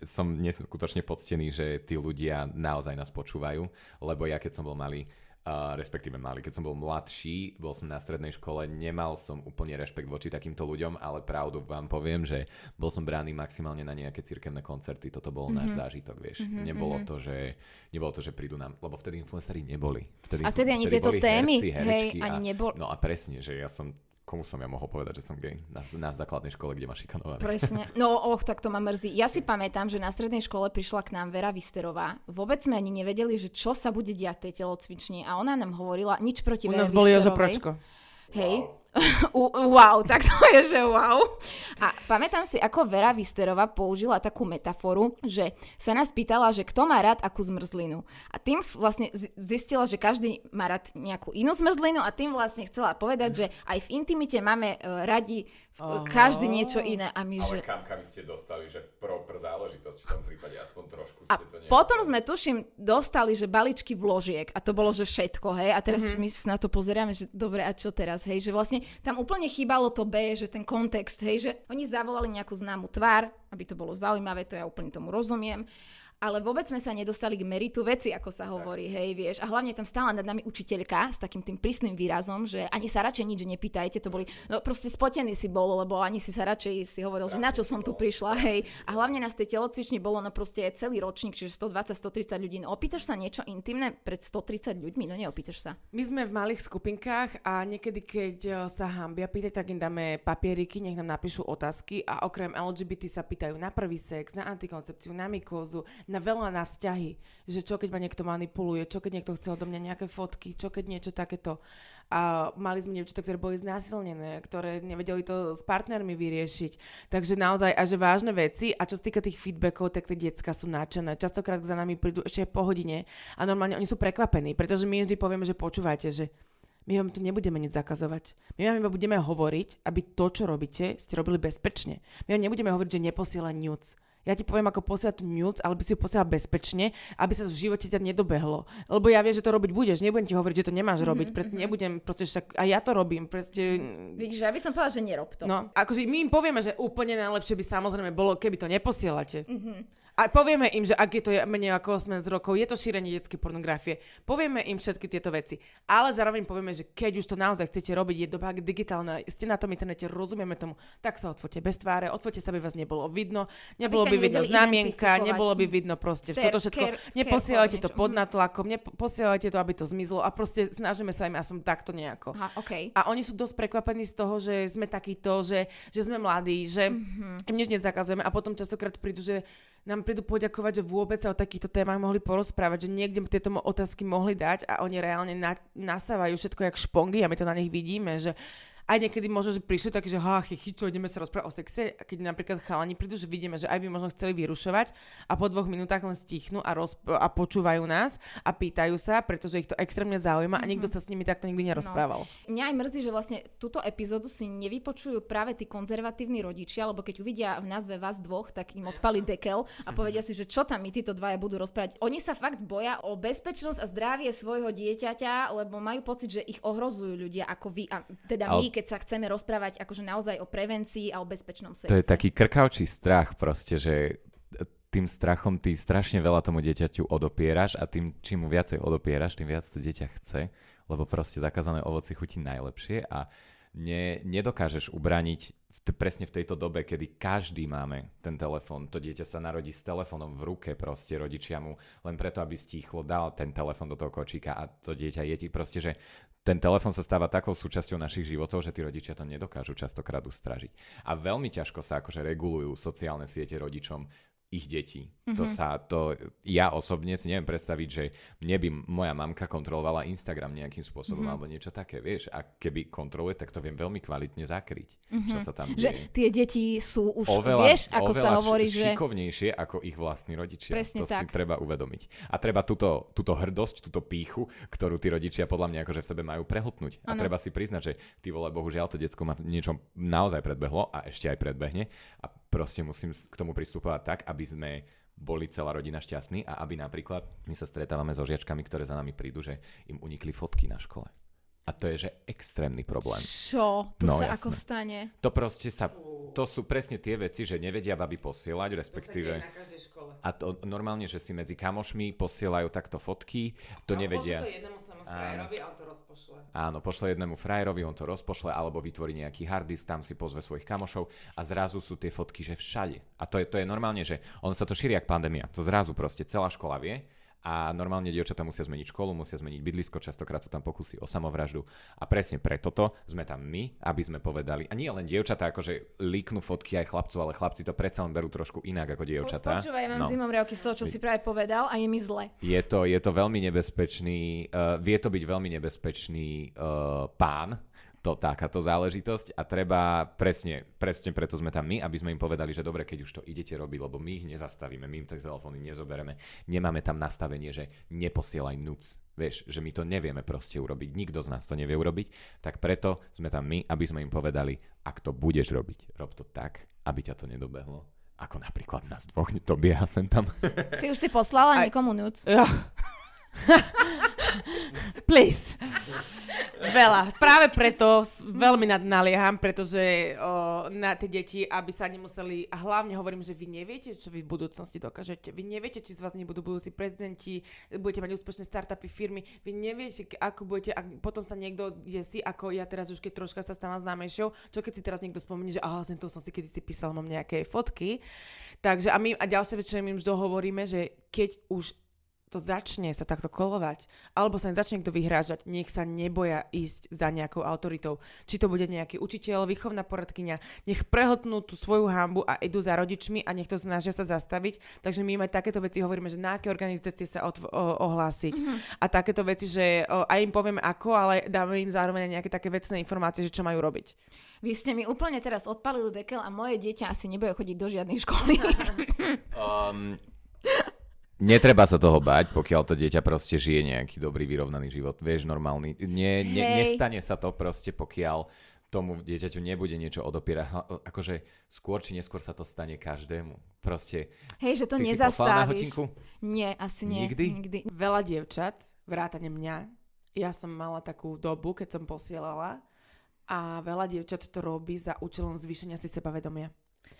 som neskutočne poctený, že tí ľudia naozaj nás počúvajú, lebo ja keď som bol malý, Uh, respektíve malý. Keď som bol mladší, bol som na strednej škole, nemal som úplne rešpekt voči takýmto ľuďom, ale pravdu vám poviem, že bol som braný maximálne na nejaké cirkevné koncerty. Toto bol mm-hmm. náš zážitok, vieš. Mm-hmm. Nebolo to, že nebolo to, že prídu nám, lebo vtedy influenceri neboli. Vtedy a vtedy ani tieto témy, herci, hej, ani neboli. No a presne, že ja som komu som ja mohol povedať, že som gej? Na, na základnej škole, kde ma šikanovali. Presne. No och, tak to ma mrzí. Ja si pamätám, že na strednej škole prišla k nám Vera Visterová. Vôbec sme ani nevedeli, že čo sa bude diať tej telocvični. A ona nám hovorila nič proti Vera Visterovej. U nás bol Jozo Pročko. Hej. Wow. Wow, tak to je, že wow. A pamätám si, ako Vera Visterová použila takú metaforu, že sa nás pýtala, že kto má rád akú zmrzlinu. A tým vlastne zistila, že každý má rád nejakú inú zmrzlinu a tým vlastne chcela povedať, že aj v intimite máme uh, radi uh, každý niečo iné. A my, ale že... kam, kam ste dostali, že proper záležitosť v tom prípade, aspoň trošku ste a to nejako... potom sme, tuším, dostali, že baličky vložiek a to bolo, že všetko, hej. A teraz mm-hmm. my na to pozeráme, že dobre, a čo teraz, hej, že vlastne tam úplne chýbalo to B, že ten kontext, hej, že oni zavolali nejakú známu tvár, aby to bolo zaujímavé, to ja úplne tomu rozumiem, ale vôbec sme sa nedostali k meritu veci, ako sa hovorí, hej, vieš, a hlavne tam stála nad nami učiteľka s takým tým prísnym výrazom, že ani sa radšej nič nepýtajte, to boli, no proste spotený si bol, lebo ani si sa radšej si hovoril, že na čo som tu prišla, hej, a hlavne nás tej telocvični bolo, no proste celý ročník, čiže stodvadsať až stotridsať ľudí, no opýtaš sa niečo intimné pred stotridsať ľuďmi, no neopýtaš sa. My sme v malých skupinkách a niekedy, keď sa hambia pýtať, tak im dáme papieriky, nech nám napíšu otázky a okrem el gé bé té sa pýtajú na prvý sex, na antikoncepciu, na mykózu, na veľa na vzťahy, že čo keď ma niekto manipuluje, čo keď niekto chce odo mňa nejaké fotky, čo keď niečo takéto. A mali sme dievčatá, ktoré boli znásilnené, ktoré nevedeli to s partnermi vyriešiť. Takže naozaj, a že vážne veci, a čo sa týka tých feedbackov, tak tie decká sú nadšené. Častokrát za nami prídu ešte po hodine a normálne oni sú prekvapení, pretože my vždy povieme, že počúvajte, že my vám tu nebudeme nič zakazovať. My vám iba budeme hovoriť, aby to, čo robíte, ste robili bezpečne. My vám nebudeme hovoriť, že neposiela nudes. Ja ti poviem, ako posiať nudes, ale by si ju posielal bezpečne, aby sa v živote ťa nedobehlo. Lebo ja viem, že to robiť budeš, nebudem ti hovoriť, že to nemáš mm-hmm, robiť, preto mm-hmm. nebudem proste však, a ja to robím. Proste... Vidíš, ja by som povedala, že nerob to. No, akože my im povieme, že úplne najlepšie by samozrejme bolo, keby to neposielate. Mm-hmm. A povieme im, že ak je to menej ako osem rokov, je to šírenie detskej pornografie. Povieme im všetky tieto veci. Ale zároveň povieme, že keď už to naozaj chcete robiť, je doba digitálna, ste na tom internete, rozumieme tomu, tak sa odfoťte bez tváre, odfoťte sa, by vás nebolo vidno, nebolo by vidno znamienka, nebolo by vidno proste toto všetko. Neposielajte to pod natlakom, neposielajte to, aby to zmizlo a proste snažíme sa im aspoň takto nejako. Aha, okay. A oni sú dosť prekvapení z toho, že sme takýto, že, že sme mladí, že mm-hmm. im nič nezakazujeme a potom častokrát prídu, že nám prídu poďakovať, že vôbec sa o takýchto témach mohli porozprávať, že niekde tieto otázky mohli dať a oni reálne na, nasávajú všetko jak špongy a my to na nich vidíme, že aj niekedy možno, že prišli takí, že ha, chy, čo, ideme sa rozprávať o sexe, a keď napríklad chalani prídu, že vidíme, že aj by možno chceli vyrušovať a po dvoch minútach len stichnú a, rozp- a počúvajú nás a pýtajú sa, pretože ich to extrémne zaujíma, mm-hmm, a nikto sa s nimi takto nikdy nerozprával. No. Mňa aj mrzí, že vlastne túto epizódu si nevypočujú práve tí konzervatívni rodičia, lebo keď uvidia v názve vás dvoch, tak im odpali dekel a povedia si, že čo tam my títo dvaja budú rozprávať. Oni sa fakt boja o bezpečnosť a zdravie svojho dieťaťa, lebo majú pocit, že ich ohrozujú ľudia ako vy, a teda my, keď sa chceme rozprávať akože naozaj o prevencii a o bezpečnom sexe. To je taký krkavčí strach proste, že tým strachom ty strašne veľa tomu dieťaťu odopieraš a tým, čím mu viacej odopieraš, tým viac to dieťa chce, lebo proste zakázané ovocie chutí najlepšie a ne, nedokážeš ubraniť v t- presne v tejto dobe, kedy každý máme ten telefón. To dieťa sa narodí s telefónom v ruke, proste rodičia mu len preto, aby stíchlo, dal ten telefón do toho kočíka a to dieťa je ti proste, že ten telefón sa stáva takou súčasťou našich životov, že tí rodičia to nedokážu častokrát ustražiť. A veľmi ťažko sa akože regulujú sociálne siete rodičom ich detí. Mm-hmm. To sa, to ja osobne si neviem predstaviť, že mne by moja mamka kontrolovala Instagram nejakým spôsobom, mm-hmm, alebo niečo také, vieš. A keby kontroluje, tak to viem veľmi kvalitne zakryť, mm-hmm, čo sa tam deje. Že tie deti sú už, oveľa, vieš, ako sa hovorí, že... Oveľa šikovnejšie ako ich vlastní rodičia. Presne to tak. To si treba uvedomiť. A treba túto, túto hrdosť, túto pýchu, ktorú tí rodičia podľa mňa akože v sebe majú prehltnúť. Ano. A treba si priznať, že ty vole, bohužiaľ to decko ma niečo naozaj predbehlo a ešte aj predbehne. A proste musím k tomu pristupovať tak, aby sme boli celá rodina šťastní a aby napríklad my sa stretávame so žiačkami, ktoré za nami prídu, že im unikli fotky na škole. A to je, že extrémny problém. Čo? To no, sa jasné. Ako stane? To proste sa, to sú presne tie veci, že nevedia babi posielať, respektíve... To sa deje na každej škole. A to normálne, že si medzi kamošmi posielajú takto fotky, to no, nevedia... Pošle to jednému samu frajerovi a on to rozpošle. Áno, pošle jednému frajerovi, on to rozpošle, alebo vytvorí nejaký hard disk, tam si pozve svojich kamošov a zrazu sú tie fotky, že všade. A to je, to je normálne, že on sa to šíri jak pandémia. To zrazu proste celá škola vie. A normálne dievčatá musia zmeniť školu, musia zmeniť bydlisko, častokrát sú tam pokusy o samovraždu. A presne preto to sme tam my, aby sme povedali. A nie len dievčatá, akože líknú fotky aj chlapcov, ale chlapci to predsa len berú trošku inak ako dievčatá. Počúvaj, ja mám no. zimom riavky z toho, čo si práve povedal, a je mi zle. Je to, je to veľmi nebezpečný, uh, vie to byť veľmi nebezpečný uh, pán. To, takáto záležitosť a treba presne, presne preto sme tam my, aby sme im povedali, že dobre, keď už to idete robiť, lebo my ich nezastavíme, my im tie telefóny nezobereme, nemáme tam nastavenie, že neposielaj nuc, vieš, že my to nevieme proste urobiť, nikto z nás to nevie urobiť, tak preto sme tam my, aby sme im povedali, ak to budeš robiť, rob to tak, aby ťa to nedobehlo. Ako napríklad nás dvoch, to bieha sem tam. Ty už si poslala aj niekomu nuc. Jo. Please. Veľa. Práve preto veľmi nalieham, pretože o, na tie deti, aby sa nemuseli, a hlavne hovorím, že vy neviete, čo vy v budúcnosti dokážete. Vy neviete, či z vás nebudú budúci prezidenti, budete mať úspešné startupy, firmy. Vy neviete, ako budete, ak potom sa niekto desí, ako ja teraz už keď troška sa stávam známejšou, čo keď si teraz niekto spomenie, že aha, to som si kedysi písal, mám nejaké fotky. Takže a my a ďalšie večer my už dohovoríme, že keď už to začne sa takto kolovať, alebo sa im začne kto vyhrážať, nech sa neboja ísť za nejakou autoritou. Či to bude nejaký učiteľ, výchovná poradkyňa, nech prehltnú tú svoju hanbu a idú za rodičmi a nech to snažia sa zastaviť. Takže my aj takéto veci hovoríme, že na aké organizácie sa od, o, ohlásiť. Mm-hmm. A takéto veci, že o, aj im povieme ako, ale dáme im zároveň nejaké také vecné informácie, že čo majú robiť. Vy ste mi úplne teraz odpalili dekel a moje dieťa asi nebude chodiť do žiadnej školy. um... Netreba sa toho bať, pokiaľ to dieťa proste žije nejaký dobrý, vyrovnaný život. Vieš, normálny. Nie, ne, nestane sa to proste, pokiaľ tomu dieťaťu nebude niečo odopierať. Akože skôr či neskôr sa to stane každému. Proste. Hej, že to ty nezastavíš. Ty si poslala na hodinku? Nie, asi nie. Nikdy? Nikdy. Veľa dievčat, vrátane mňa, ja som mala takú dobu, keď som posielala a veľa dievčat to robí za účelom zvýšenia si sebavedomia.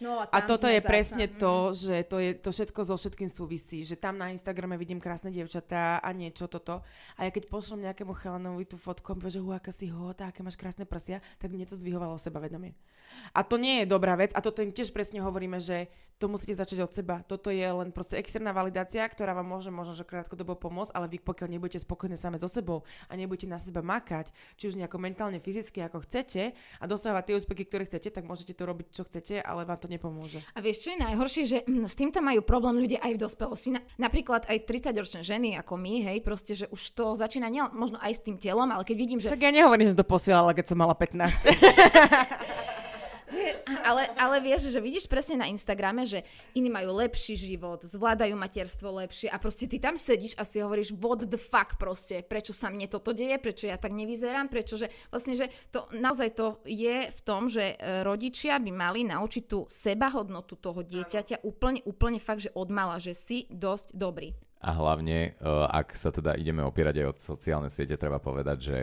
No, a, a toto je zasa. presne to, že to, je, to všetko so všetkým súvisí, že tam na Instagrame vidím krásne dievčatá a niečo toto a ja keď pošlem nejakému chalanovi tú fotku a poviem, že hú, aká si hota, aké máš krásne prsia, tak mne to zdvihovalo sebavedomie. A to nie je dobrá vec a toto im tiež presne hovoríme, že to musíte začať od seba. Toto je len proste externá validácia, ktorá vám môže možno že krátkodobo pomôcť, ale vy pokiaľ nebudete spokojné same so sebou a nebudete na seba makať, či už nejako mentálne, fyzicky, ako chcete a dosávať tie úspechy, ktoré chcete, tak môžete to robiť čo chcete, ale vám to to nepomôže. A vieš, čo je najhoršie, že s týmto majú problém ľudia aj v dospelosti. Napríklad aj tridsaťročné ženy ako my, hej, proste, že už to začína nie, možno aj s tým telom, ale keď vidím, že... Však ja nehovorím, že to posielala, keď som mala pätnásť. Ale, ale vieš, že vidíš presne na Instagrame, že iní majú lepší život, zvládajú materstvo lepšie a proste ty tam sedíš a si hovoríš what the fuck proste, prečo sa mne toto deje, prečo ja tak nevyzerám, prečo, že vlastne, že to naozaj to je v tom, že rodičia by mali naučiť tú sebahodnotu toho dieťaťa úplne, úplne fakt, že odmala, že si dosť dobrý. A hlavne, ak sa teda ideme opierať aj od sociálne siete, treba povedať, že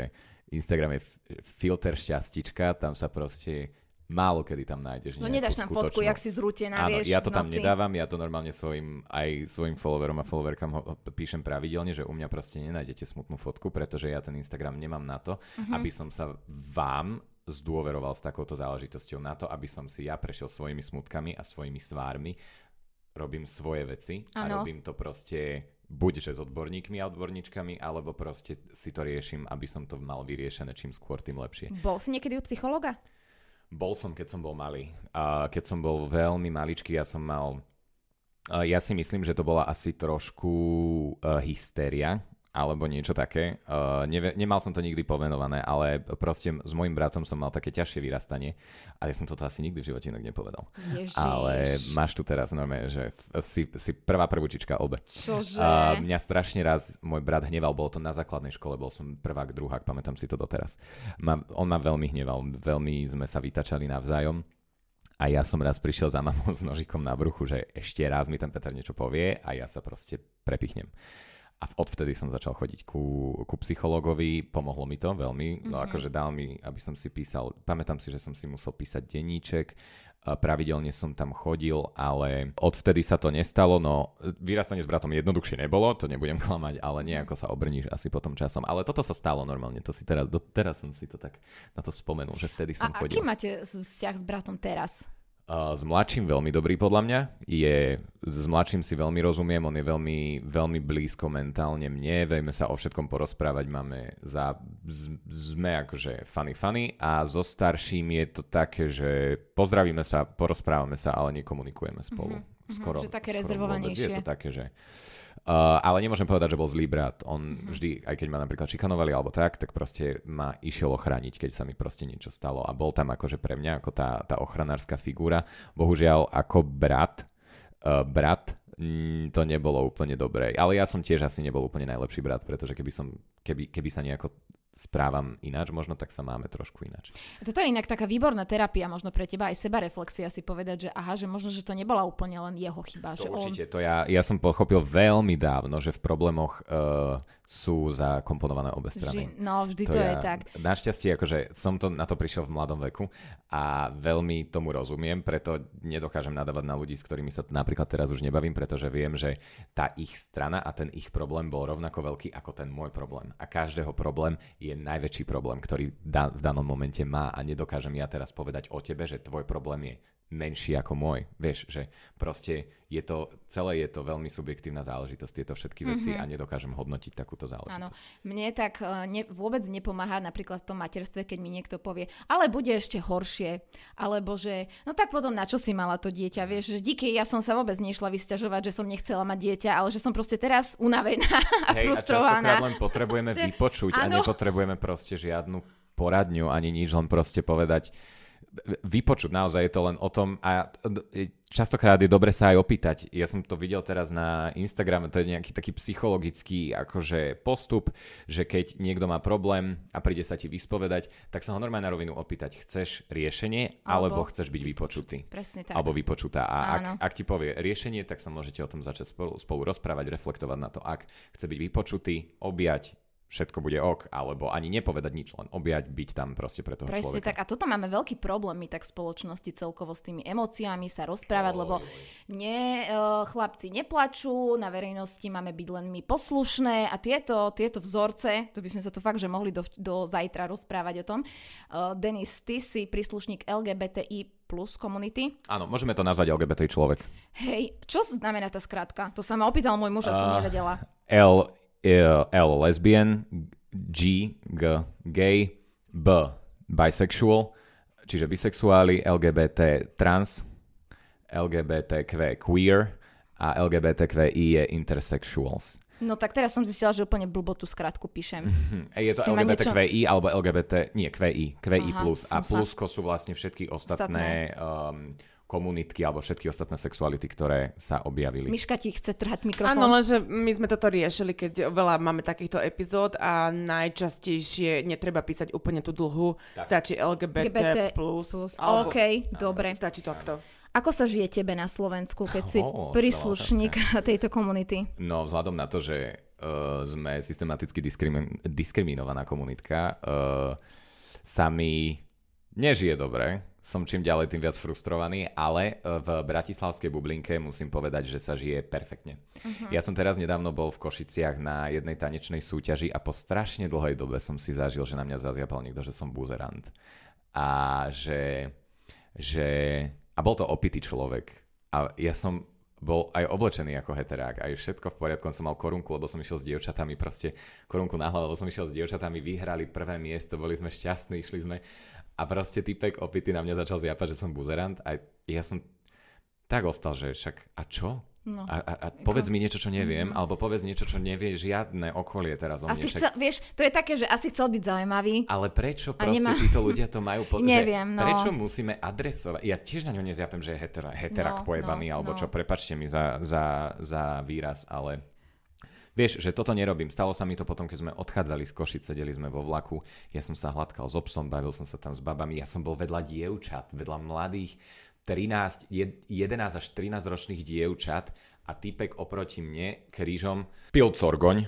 Instagram je filter šťastička, tam sa proste... Málo kedy tam nájdeš nejakú skutočnú. No nedáš tam skutočnú fotku, jak si zrútená, vieš. Áno, ja to tam nedávam, ja to normálne svojim, aj svojim followerom a followerkám ho, píšem pravidelne, že u mňa proste nenájdete smutnú fotku, pretože ja ten Instagram nemám na to, mm-hmm. aby som sa vám zdôveroval s takouto záležitosťou, na to, aby som si ja prešiel svojimi smutkami a svojimi svármi. Robím svoje veci a ano. Robím to proste... buďže s odborníkmi a odborníčkami, alebo proste si to riešim, aby som to mal vyriešené čím skôr, tým lepšie. Bol si niekedy u psychologa? Bol som, keď som bol malý. Uh, keď som bol veľmi maličký, ja som mal... Uh, ja si myslím, že to bola asi trošku uh, hystéria, alebo niečo také. Uh, neve- nemal som to nikdy povenované, ale proste s môjim bratom som mal také ťažšie vyrastanie. A ja som toto asi nikdy v živote inak nepovedal. Ježiš. Ale máš tu teraz normálne, že si, si prvá prvúčička obe. Čože? Uh, mňa strašne raz môj brat hneval, bolo to na základnej škole, bol som prvák, druhák, pamätám si to doteraz. Ma, on ma veľmi hneval, veľmi sme sa vytačali navzájom. A ja som raz prišiel za mamou s nožikom na bruchu, že ešte raz mi ten Peter niečo povie a ja sa proste prepichnem. A odvtedy som začal chodiť ku, ku psychologovi, pomohlo mi to veľmi, no mm-hmm. akože dal mi, aby som si písal, pamätám si, že som si musel písať denníček, pravidelne som tam chodil, ale odvtedy sa to nestalo, no vyrastanie s bratom jednoduchšie nebolo, to nebudem klamať, ale nejako sa obrníš asi potom časom, ale toto sa stalo normálne, to si teraz, teraz som si to tak na to spomenul, že vtedy som a chodil. A aký máte vzťah s bratom teraz? Uh, s mladším veľmi dobrý podľa mňa, je, s mladším si veľmi rozumiem, on je veľmi, veľmi blízko mentálne mne, vieme sa o všetkom porozprávať, máme za, z, sme akože funny funny a so starším je to také, že pozdravíme sa, porozprávame sa, ale nekomunikujeme spolu. Mm-hmm. Skoro, že také rezervovanejšie. Je to také, že... Uh, ale nemôžem povedať, že bol zlý brat. On mm-hmm. vždy, aj keď ma napríklad šikanovali alebo tak, tak proste ma išiel ochrániť, keď sa mi proste niečo stalo. A bol tam akože pre mňa ako tá, tá ochranárska figura. Bohužiaľ ako brat, uh, brat mm, to nebolo úplne dobré. Ale ja som tiež asi nebol úplne najlepší brat, pretože keby som, keby, keby sa nejako... správam ináč, možno tak sa máme trošku ináč. Toto je inak taká výborná terapia, možno pre teba aj sebareflexia si povedať, že aha, že možno, že to nebola úplne len jeho chyba. To že určite, on... to ja, ja som pochopil veľmi dávno, že v problémoch uh, sú zakomponované obe strany. Ži, no, vždy to, to ja, je tak. Našťastie, akože som to, na to prišiel v mladom veku a veľmi tomu rozumiem, preto nedokážem nadávať na ľudí, s ktorými sa napríklad teraz už nebavím, pretože viem, že tá ich strana a ten ich problém bol rovnako veľký ako ten môj problém. A každého problém je najväčší problém, ktorý da- v danom momente má a nedokážem ja teraz povedať o tebe, že tvoj problém je menší ako môj. Vieš, že proste je to, celé je to veľmi subjektívna záležitosť, tieto všetky veci mm-hmm. a nedokážem hodnotiť takúto záležitosť. Áno, mne tak ne, vôbec nepomáha napríklad v tom materstve, keď mi niekto povie, ale bude ešte horšie, alebo že, no tak potom na čo si mala to dieťa, vieš, že díky, ja som sa vôbec nešla vysťažovať, že som nechcela mať dieťa, ale že som proste teraz unavená a hej, frustrovaná. A častokrát len potrebujeme vypočuť ano. A nepotrebujeme proste žiadnu poradňu ani nič, len proste povedať, vypočuť, naozaj je to len o tom a častokrát je dobre sa aj opýtať. Ja som to videl teraz na Instagrame, to je nejaký taký psychologický akože postup, že keď niekto má problém a príde sa ti vyspovedať, tak sa ho normálne na rovinu opýtať, chceš riešenie alebo, alebo chceš byť vypočutý. Presne tak. Alebo vypočutá. A ak, ak ti povie riešenie, tak sa môžete o tom začať spolu, spolu rozprávať, reflektovať na to, ak chce byť vypočutý, objať, všetko bude ok, alebo ani nepovedať nič, len objať, byť tam proste pre toho Presne, človeka. Presne tak, a toto máme veľký problém my tak v spoločnosti celkovo s tými emóciami sa rozprávať, oh, lebo nie, chlapci neplačú, na verejnosti máme byť len my poslušné a tieto, tieto vzorce, tu by sme sa tu fakt, že mohli do, do zajtra rozprávať o tom. Denis, ty si príslušník el gé bé té í plus komunity. Áno, môžeme to nazvať el gé bé té í človek. Hej, čo znamená tá skrátka? To sa ma opýtal môj muž, ja uh, som nevedela. L L lesbian, G, G gay, B bisexual, čiže bisexuáli, el gé bé té trans, el gé bé té kvé queer a el gé bé té kvé í je intersexuals. No tak teraz som zistila, že úplne blbotú skrátku píšem. Je to el gé bé té kvé í niečo... alebo el gé bé té... Nie, kvé í. kvé í plus. Aha, a plusko sa... sú vlastne všetky ostatné... ostatné. Um, komunitky alebo všetky ostatné sexuality, ktoré sa objavili. Miška ti chce trhať mikrofón. Áno, lenže my sme toto riešili, keď veľa máme takýchto epizód a najčastejšie netreba písať úplne tú dlhú, tak. Stačí el gé bé té plus. el gé bé té plus. Alebo... OK, áno, dobre. Stačí to takto. Ako sa žije tebe na Slovensku, keď si oh, príslušník tejto komunity? No, vzhľadom na to, že uh, sme systematicky diskrimin- diskriminovaná komunitka, uh, sa mi nežije dobre. Som čím ďalej tým viac frustrovaný, ale v bratislavskej bublinke musím povedať, že sa žije perfektne. Uh-huh. Ja som teraz nedávno bol v Košiciach na jednej tanečnej súťaži a po strašne dlhej dobe som si zažil, že na mňa zaziapal niekto, že som buzerant. A že... že a bol to opitý človek. A ja som bol aj oblečený ako heterák, aj všetko v poriadku, som mal korunku, lebo som išiel s dievčatami, proste korunku na hlavu, lebo som išiel s dievčatami, vyhrali prvé miesto, boli sme šťastní, išli sme... A proste týpek opitý na mňa začal zjapať, že som buzerant a ja som tak ostal, že však a čo? No. A, a, a povedz mi niečo, čo neviem, mm. alebo povedz niečo, čo nevie žiadne okolie teraz o mne. Však... Chcel, vieš, to je také, že asi chcel byť zaujímavý. Ale prečo proste nemá... títo ľudia to majú... Po... Neviem, no. Prečo musíme adresovať? Ja tiež na ňo nezjapem, že je hetera, heterak no, pojebaný, no, alebo no. Čo, prepáčte mi za, za, za výraz, ale... Vieš, že toto nerobím. Stalo sa mi to potom, keď sme odchádzali z Košic, sedeli sme vo vlaku, ja som sa hladkal s obsom, bavil som sa tam s babami, ja som bol vedľa dievčat, vedľa mladých, trinásť, jedenásť až trinásť ročných dievčat a týpek oproti mne krížom pil corgoň,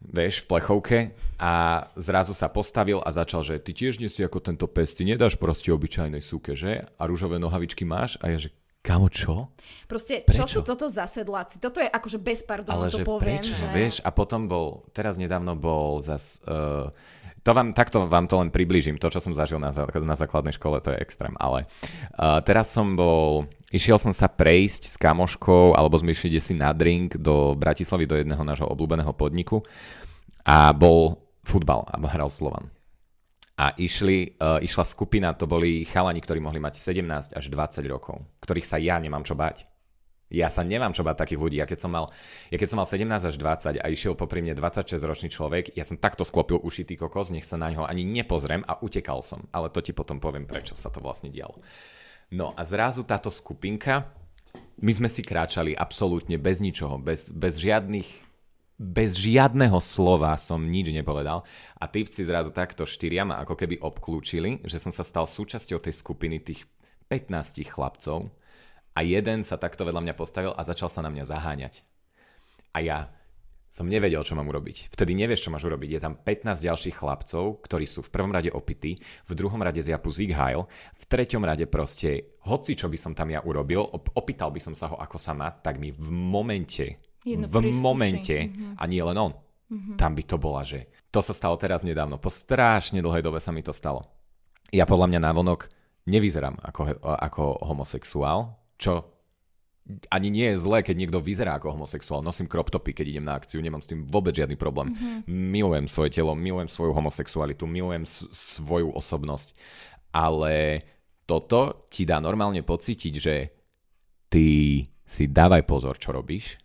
vieš, v plechovke a zrazu sa postavil a začal, že ty tiež nie si ako tento pes, ty nedáš proste obyčajnej súke, že? A ružové nohavičky máš? A ja, že... Kámo, čo? Proste, prečo? Čo sú toto za sedláci? Toto je akože bez pardónu, to poviem. Ale že prečo, že... vieš? A potom bol, teraz nedávno bol zas... Uh, to vám, takto vám to len priblížim. To, čo som zažil na, na základnej škole, to je extrém. Ale uh, teraz som bol... Išiel som sa prejsť s kamoškou, alebo sme išli desi na drink do Bratislavy, do jedného nášho obľúbeného podniku. A bol futbal, a hral Slovan. A išli, uh, išla skupina, to boli chalani, ktorí mohli mať sedemnásť až dvadsať rokov, ktorých sa ja nemám čo bať. Ja sa nemám čo bať takých ľudí. Ja keď som mal, ja keď som mal sedemnásť až dvadsať a išiel popri mne dvadsaťšesťročný človek, ja som takto sklopil ušitý kokos, nech sa na ňo ani nepozriem a utekal som. Ale to ti potom poviem, prečo sa to vlastne dialo. No a zrazu táto skupinka, my sme si kráčali absolútne bez ničoho, bez, bez žiadnych... Bez žiadneho slova som nič nepovedal a týpci zrazu takto štyria ma ako keby obklúčili, že som sa stal súčasťou tej skupiny tých pätnástich chlapcov a jeden sa takto vedľa mňa postavil a začal sa na mňa zaháňať. A ja som nevedel, čo mám urobiť. Vtedy nevieš, čo máš urobiť. Je tam pätnásť ďalších chlapcov, ktorí sú v prvom rade opití, v druhom rade zjapu Zig Heil, v treťom rade proste, hoci čo by som tam ja urobil, opýtal by som sa ho ako sama, tak mi v momente... Jedno v prísluši. Momente, mm-hmm. a nie len on, mm-hmm. tam by to bola, že to sa stalo teraz nedávno, po strašne dlhej dobe sa mi to stalo. Ja podľa mňa návonok nevyzerám ako, ako homosexuál, čo ani nie je zlé, keď niekto vyzerá ako homosexuál. Nosím crop topy, keď idem na akciu, nemám s tým vôbec žiadny problém. Mm-hmm. Milujem svoje telo, milujem svoju homosexualitu, milujem s- svoju osobnosť, ale toto ti dá normálne pocítiť, že ty si dávaj pozor, čo robíš.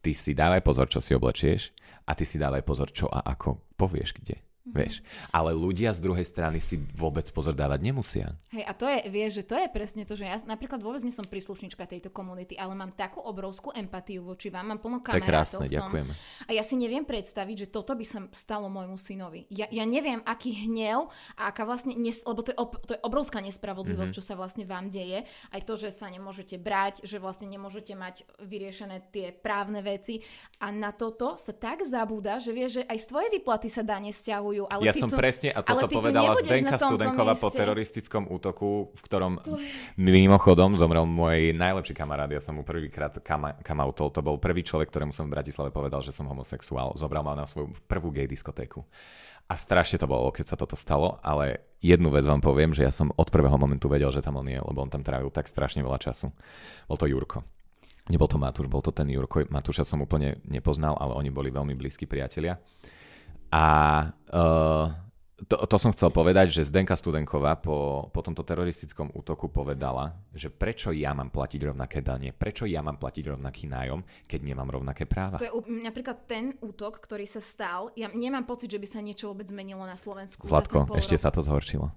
Ty si dávaj pozor, čo si oblečieš a ty si dávaj pozor, čo a ako povieš kde. Mm-hmm. Vieš. Ale ľudia z druhej strany si vôbec pozor dávať nemusia. Hej, a to je, vieš, že to je presne to, že ja napríklad vôbec nie som príslušnička tejto komunity, ale mám takú obrovskú empatiu voči vám, mám plno kamarátov. To je krásne, v tom. Ďakujeme. A ja si neviem predstaviť, že toto by sa stalo môjmu synovi. Ja, ja neviem, aký hnev a aká vlastne, nes, lebo to je, ob, to je obrovská nespravodlivosť, mm-hmm. čo sa vlastne vám deje. Aj to, že sa nemôžete brať, že vlastne nemôžete mať vyriešené tie právne veci. A na toto sa tak zabúda, že vieš, že aj z tvojej výplaty sa dáne sťahujú. Ale ja som tu, presne, a toto povedala Zdenka Studenková po teroristickom útoku, v ktorom to... mimochodom zomrel môj najlepší kamarát, ja som mu prvýkrát kama, kamautol, to bol prvý človek, ktorému som v Bratislave povedal, že som homosexuál, zobral ma na svoju prvú gay diskotéku. A strašne to bolo, keď sa toto stalo, ale jednu vec vám poviem, že ja som od prvého momentu vedel, že tam on je, lebo on tam trávil tak strašne veľa času. Bol to Jurko. Nebol to Matúš, bol to ten Jurko. Matúša som úplne nepoznal, ale oni boli veľmi blízki priatelia. A uh, To, to som chcel povedať, že Zdenka Studenková po, po tomto teroristickom útoku povedala, že prečo ja mám platiť rovnaké dane, prečo ja mám platiť rovnaký nájom, keď nemám rovnaké práva. To je napríklad ten útok, ktorý sa stal, ja nemám pocit, že by sa niečo vôbec zmenilo na Slovensku. Zlatko, ešte sa to zhoršilo.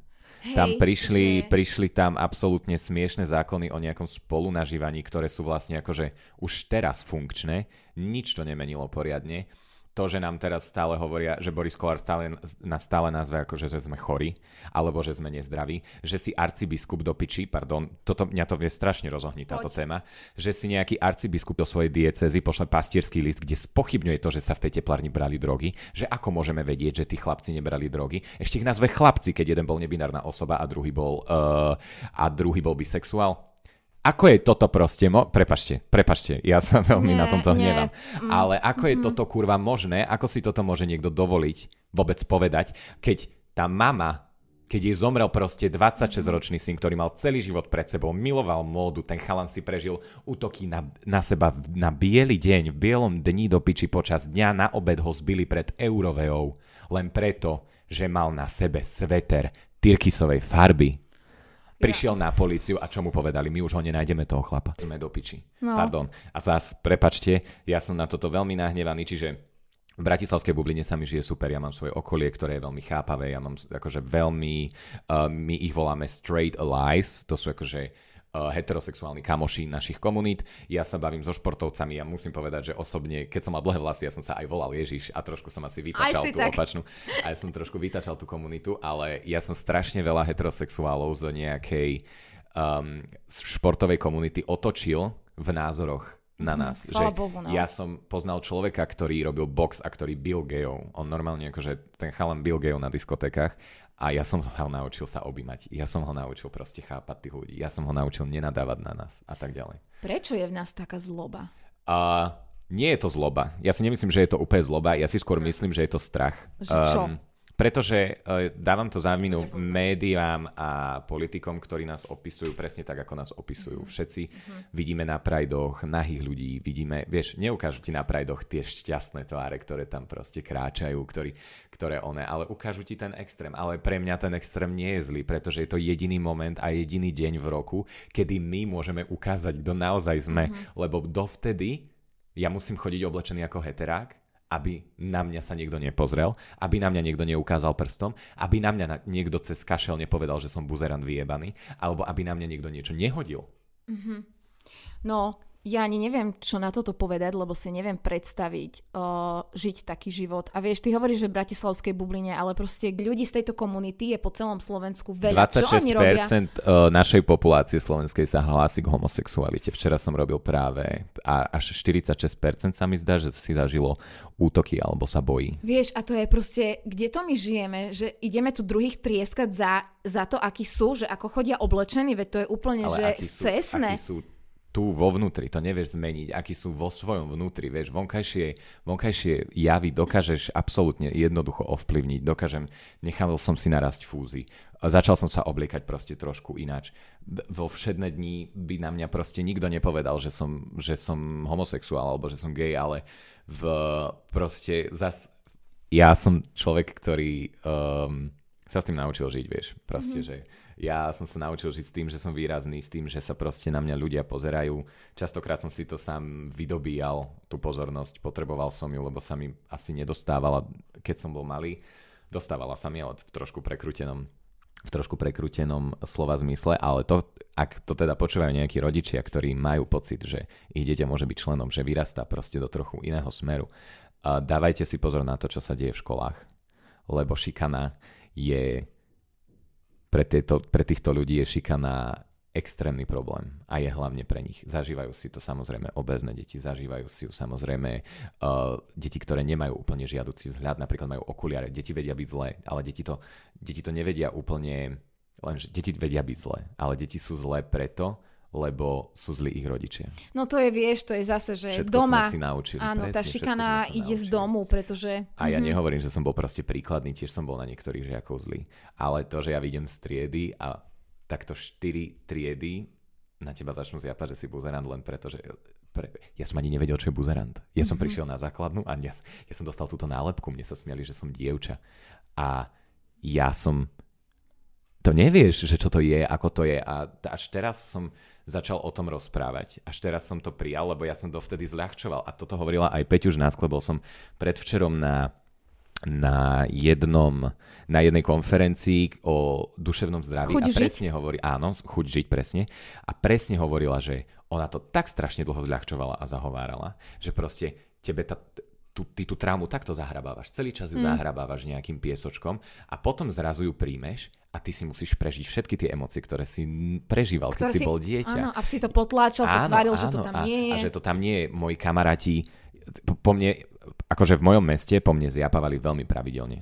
Hej, tam prišli, že... prišli tam absolútne smiešne zákony o nejakom spolunažívaní, ktoré sú vlastne akože už teraz funkčné, nič to nemenilo poriadne. To, že nám teraz stále hovoria, že Boris Kolár stále, na stále nazve akože, že sme chorí, alebo že sme nezdraví, že si arcibiskup do piči, pardon, toto mňa to vie strašne rozohniť táto téma, že si nejaký arcibiskup do svojej diecézy pošle pastierský list, kde spochybňuje to, že sa v tej teplárni brali drogy, že ako môžeme vedieť, že tí chlapci nebrali drogy, ešte ich nazve chlapci, keď jeden bol nebinárna osoba a druhý bol, uh, a druhý bol bisexuál. Ako je toto proste, mo- prepašte, prepašte, ja sa veľmi nie, na tomto nie. hnievam, ale ako je mm-hmm. toto kurva možné, ako si toto môže niekto dovoliť vôbec povedať, keď tá mama, keď jej zomrel proste dvadsaťšesťročný syn, ktorý mal celý život pred sebou, miloval módu, ten chalan si prežil útoky na, na seba na biely deň, v bielom dni do piči počas dňa, na obed ho zbili pred Euroveou, len preto, že mal na sebe sveter tyrkysovej farby. Prišiel na políciu a čo mu povedali? My už ho nenájdeme, toho chlapa. Sme do piči. No. Pardon. A zás, prepačte, ja som na toto veľmi nahnevaný, čiže v bratislavskej bubline sa mi žije super. Ja mám svoje okolie, ktoré je veľmi chápavé. Ja mám akože veľmi... Uh, my ich voláme straight allies. To sú akože... heterosexuálni kamoši našich komunít. Ja sa bavím so športovcami a ja musím povedať, že osobne, keď som mal dlhé vlasy, ja som sa aj volal Ježiš a trošku som asi vytačal tú tak. opačnú. A ja som trošku vytačal tú komunitu, ale ja som strašne veľa heterosexuálov zo nejakej um, športovej komunity otočil v názoroch na nás. Mm, že Bohu, no. Ja som poznal človeka, ktorý robil box a ktorý bil gejov. On normálne akože ten chalan bil gejov na diskotékach. A ja som ho naučil sa objímať. Ja som ho naučil proste chápať tých ľudí. Ja som ho naučil nenadávať na nás a tak ďalej. Prečo je v nás taká zloba? Uh, nie je to zloba. Ja si nemyslím, že je to úplne zloba. Ja si skôr myslím, že je to strach. Čo? Um, pretože uh, dávam to za vinu médiám a politikom, ktorí nás opisujú presne tak, ako nás opisujú. Všetci uh-huh. vidíme na prajdoch nahých ľudí. Vidíme, vieš, neukážu ti na prajdoch tie šťastné tváre, ktoré tam proste kráčajú, ktorý, ktoré one, ale ukážu ti ten extrém. Ale pre mňa ten extrém nie je zlý, pretože je to jediný moment a jediný deň v roku, kedy my môžeme ukázať, kto naozaj sme. Uh-huh. Lebo dovtedy ja musím chodiť oblečený ako heterák, aby na mňa sa niekto nepozrel, aby na mňa niekto neukázal prstom, aby na mňa niekto cez kašel nepovedal, že som buzerant vyjebaný, alebo aby na mňa niekto niečo nehodil. Mm-hmm. No, ja ani neviem, čo na toto povedať, lebo si neviem predstaviť uh, žiť taký život. A vieš, ty hovoríš, že v bratislavskej bubline, ale proste ľudí z tejto komunity je po celom Slovensku veľa. dvadsaťšesť percent čo oni robia? Našej populácie slovenskej sa hlási k homosexualite. Včera som robil práve a až štyridsaťšesť percent sa mi zdá, že si zažilo útoky alebo sa bojí. Vieš, a to je proste, kde to my žijeme, že ideme tu druhých trieskať za, za to, akí sú, že ako chodia oblečení, veď to je úplne, ale že cestné. Tu vo vnútri, to nevieš zmeniť, akí sú vo svojom vnútri, vieš, vonkajšie, vonkajšie javy dokážeš absolútne jednoducho ovplyvniť, dokážem, nechal som si narásť fúzy, začal som sa obliekať proste trošku ináč, vo všedné dní by na mňa proste nikto nepovedal, že som, že som homosexuál alebo že som gej, ale v proste zas, ja som človek, ktorý um, sa s tým naučil žiť, vieš, proste, mm-hmm. že ja som sa naučil žiť s tým, že som výrazný, s tým, že sa proste na mňa ľudia pozerajú. Častokrát som si to sám vydobíjal, tú pozornosť. Potreboval som ju, lebo sa mi asi nedostávala, keď som bol malý. Dostávala sa mi, ale v trošku prekrutenom, v trošku prekrutenom slova zmysle. Ale to, ak to teda počúvajú nejakí rodičia, ktorí majú pocit, že ich dieťa môže byť členom, že vyrastá proste do trochu iného smeru, dávajte si pozor na to, čo sa deje v školách. Lebo šikana je... Pre, tieto, pre týchto ľudí je šikana extrémny problém a je hlavne pre nich. Zažívajú si to samozrejme obézne deti, zažívajú si ju samozrejme uh, deti, ktoré nemajú úplne žiaduci vzhľad, napríklad majú okuliare, deti vedia byť zlé, ale deti to, deti to nevedia úplne, lenže deti vedia byť zlé, ale deti sú zlé preto, lebo sú zlí ich rodičia. No to je, vieš, to je zase, že všetko doma... Všetko sme si naučili. Áno, presne, tá šikana ide naučili z domu, pretože... A ja mm-hmm. nehovorím, že som bol proste príkladný, tiež som bol na niektorých žiakov zlý. Ale to, že ja vidím z triedy a takto štyri triedy na teba začnú zjapať, že si buzerant len preto, že... Pre... Ja som ani nevedel, čo je buzerant. Ja som mm-hmm. prišiel na základnú a ja, ja som dostal túto nálepku. Mne sa smiali, že som dievča. A ja som... To nevieš, že čo to je, ako to je. A až teraz som začal o tom rozprávať. Až teraz som to prijal, lebo ja som dovtedy zľahčoval. A toto hovorila aj Peťuš Náskle, bol som predvčerom na, na, jednom, na jednej konferencii o duševnom zdraví. Chuť a presne hovorí, áno, chuť žiť presne. A presne hovorila, že ona to tak strašne dlho zľahčovala a zahovárala, že proste tebe tá... Tú, ty tú trámu takto zahrabávaš, celý čas ju mm. zahrabávaš nejakým piesočkom a potom zrazu ju príjmeš a ty si musíš prežiť všetky tie emócie, ktoré si prežíval, ktoré keď si, si bol dieťa. Áno, a si to potláčal, áno, sa tváril, áno, že to tam a, nie je. A že to tam nie je. Moji kamaráti po, po mne, akože v mojom meste po mne zjapávali veľmi pravidelne,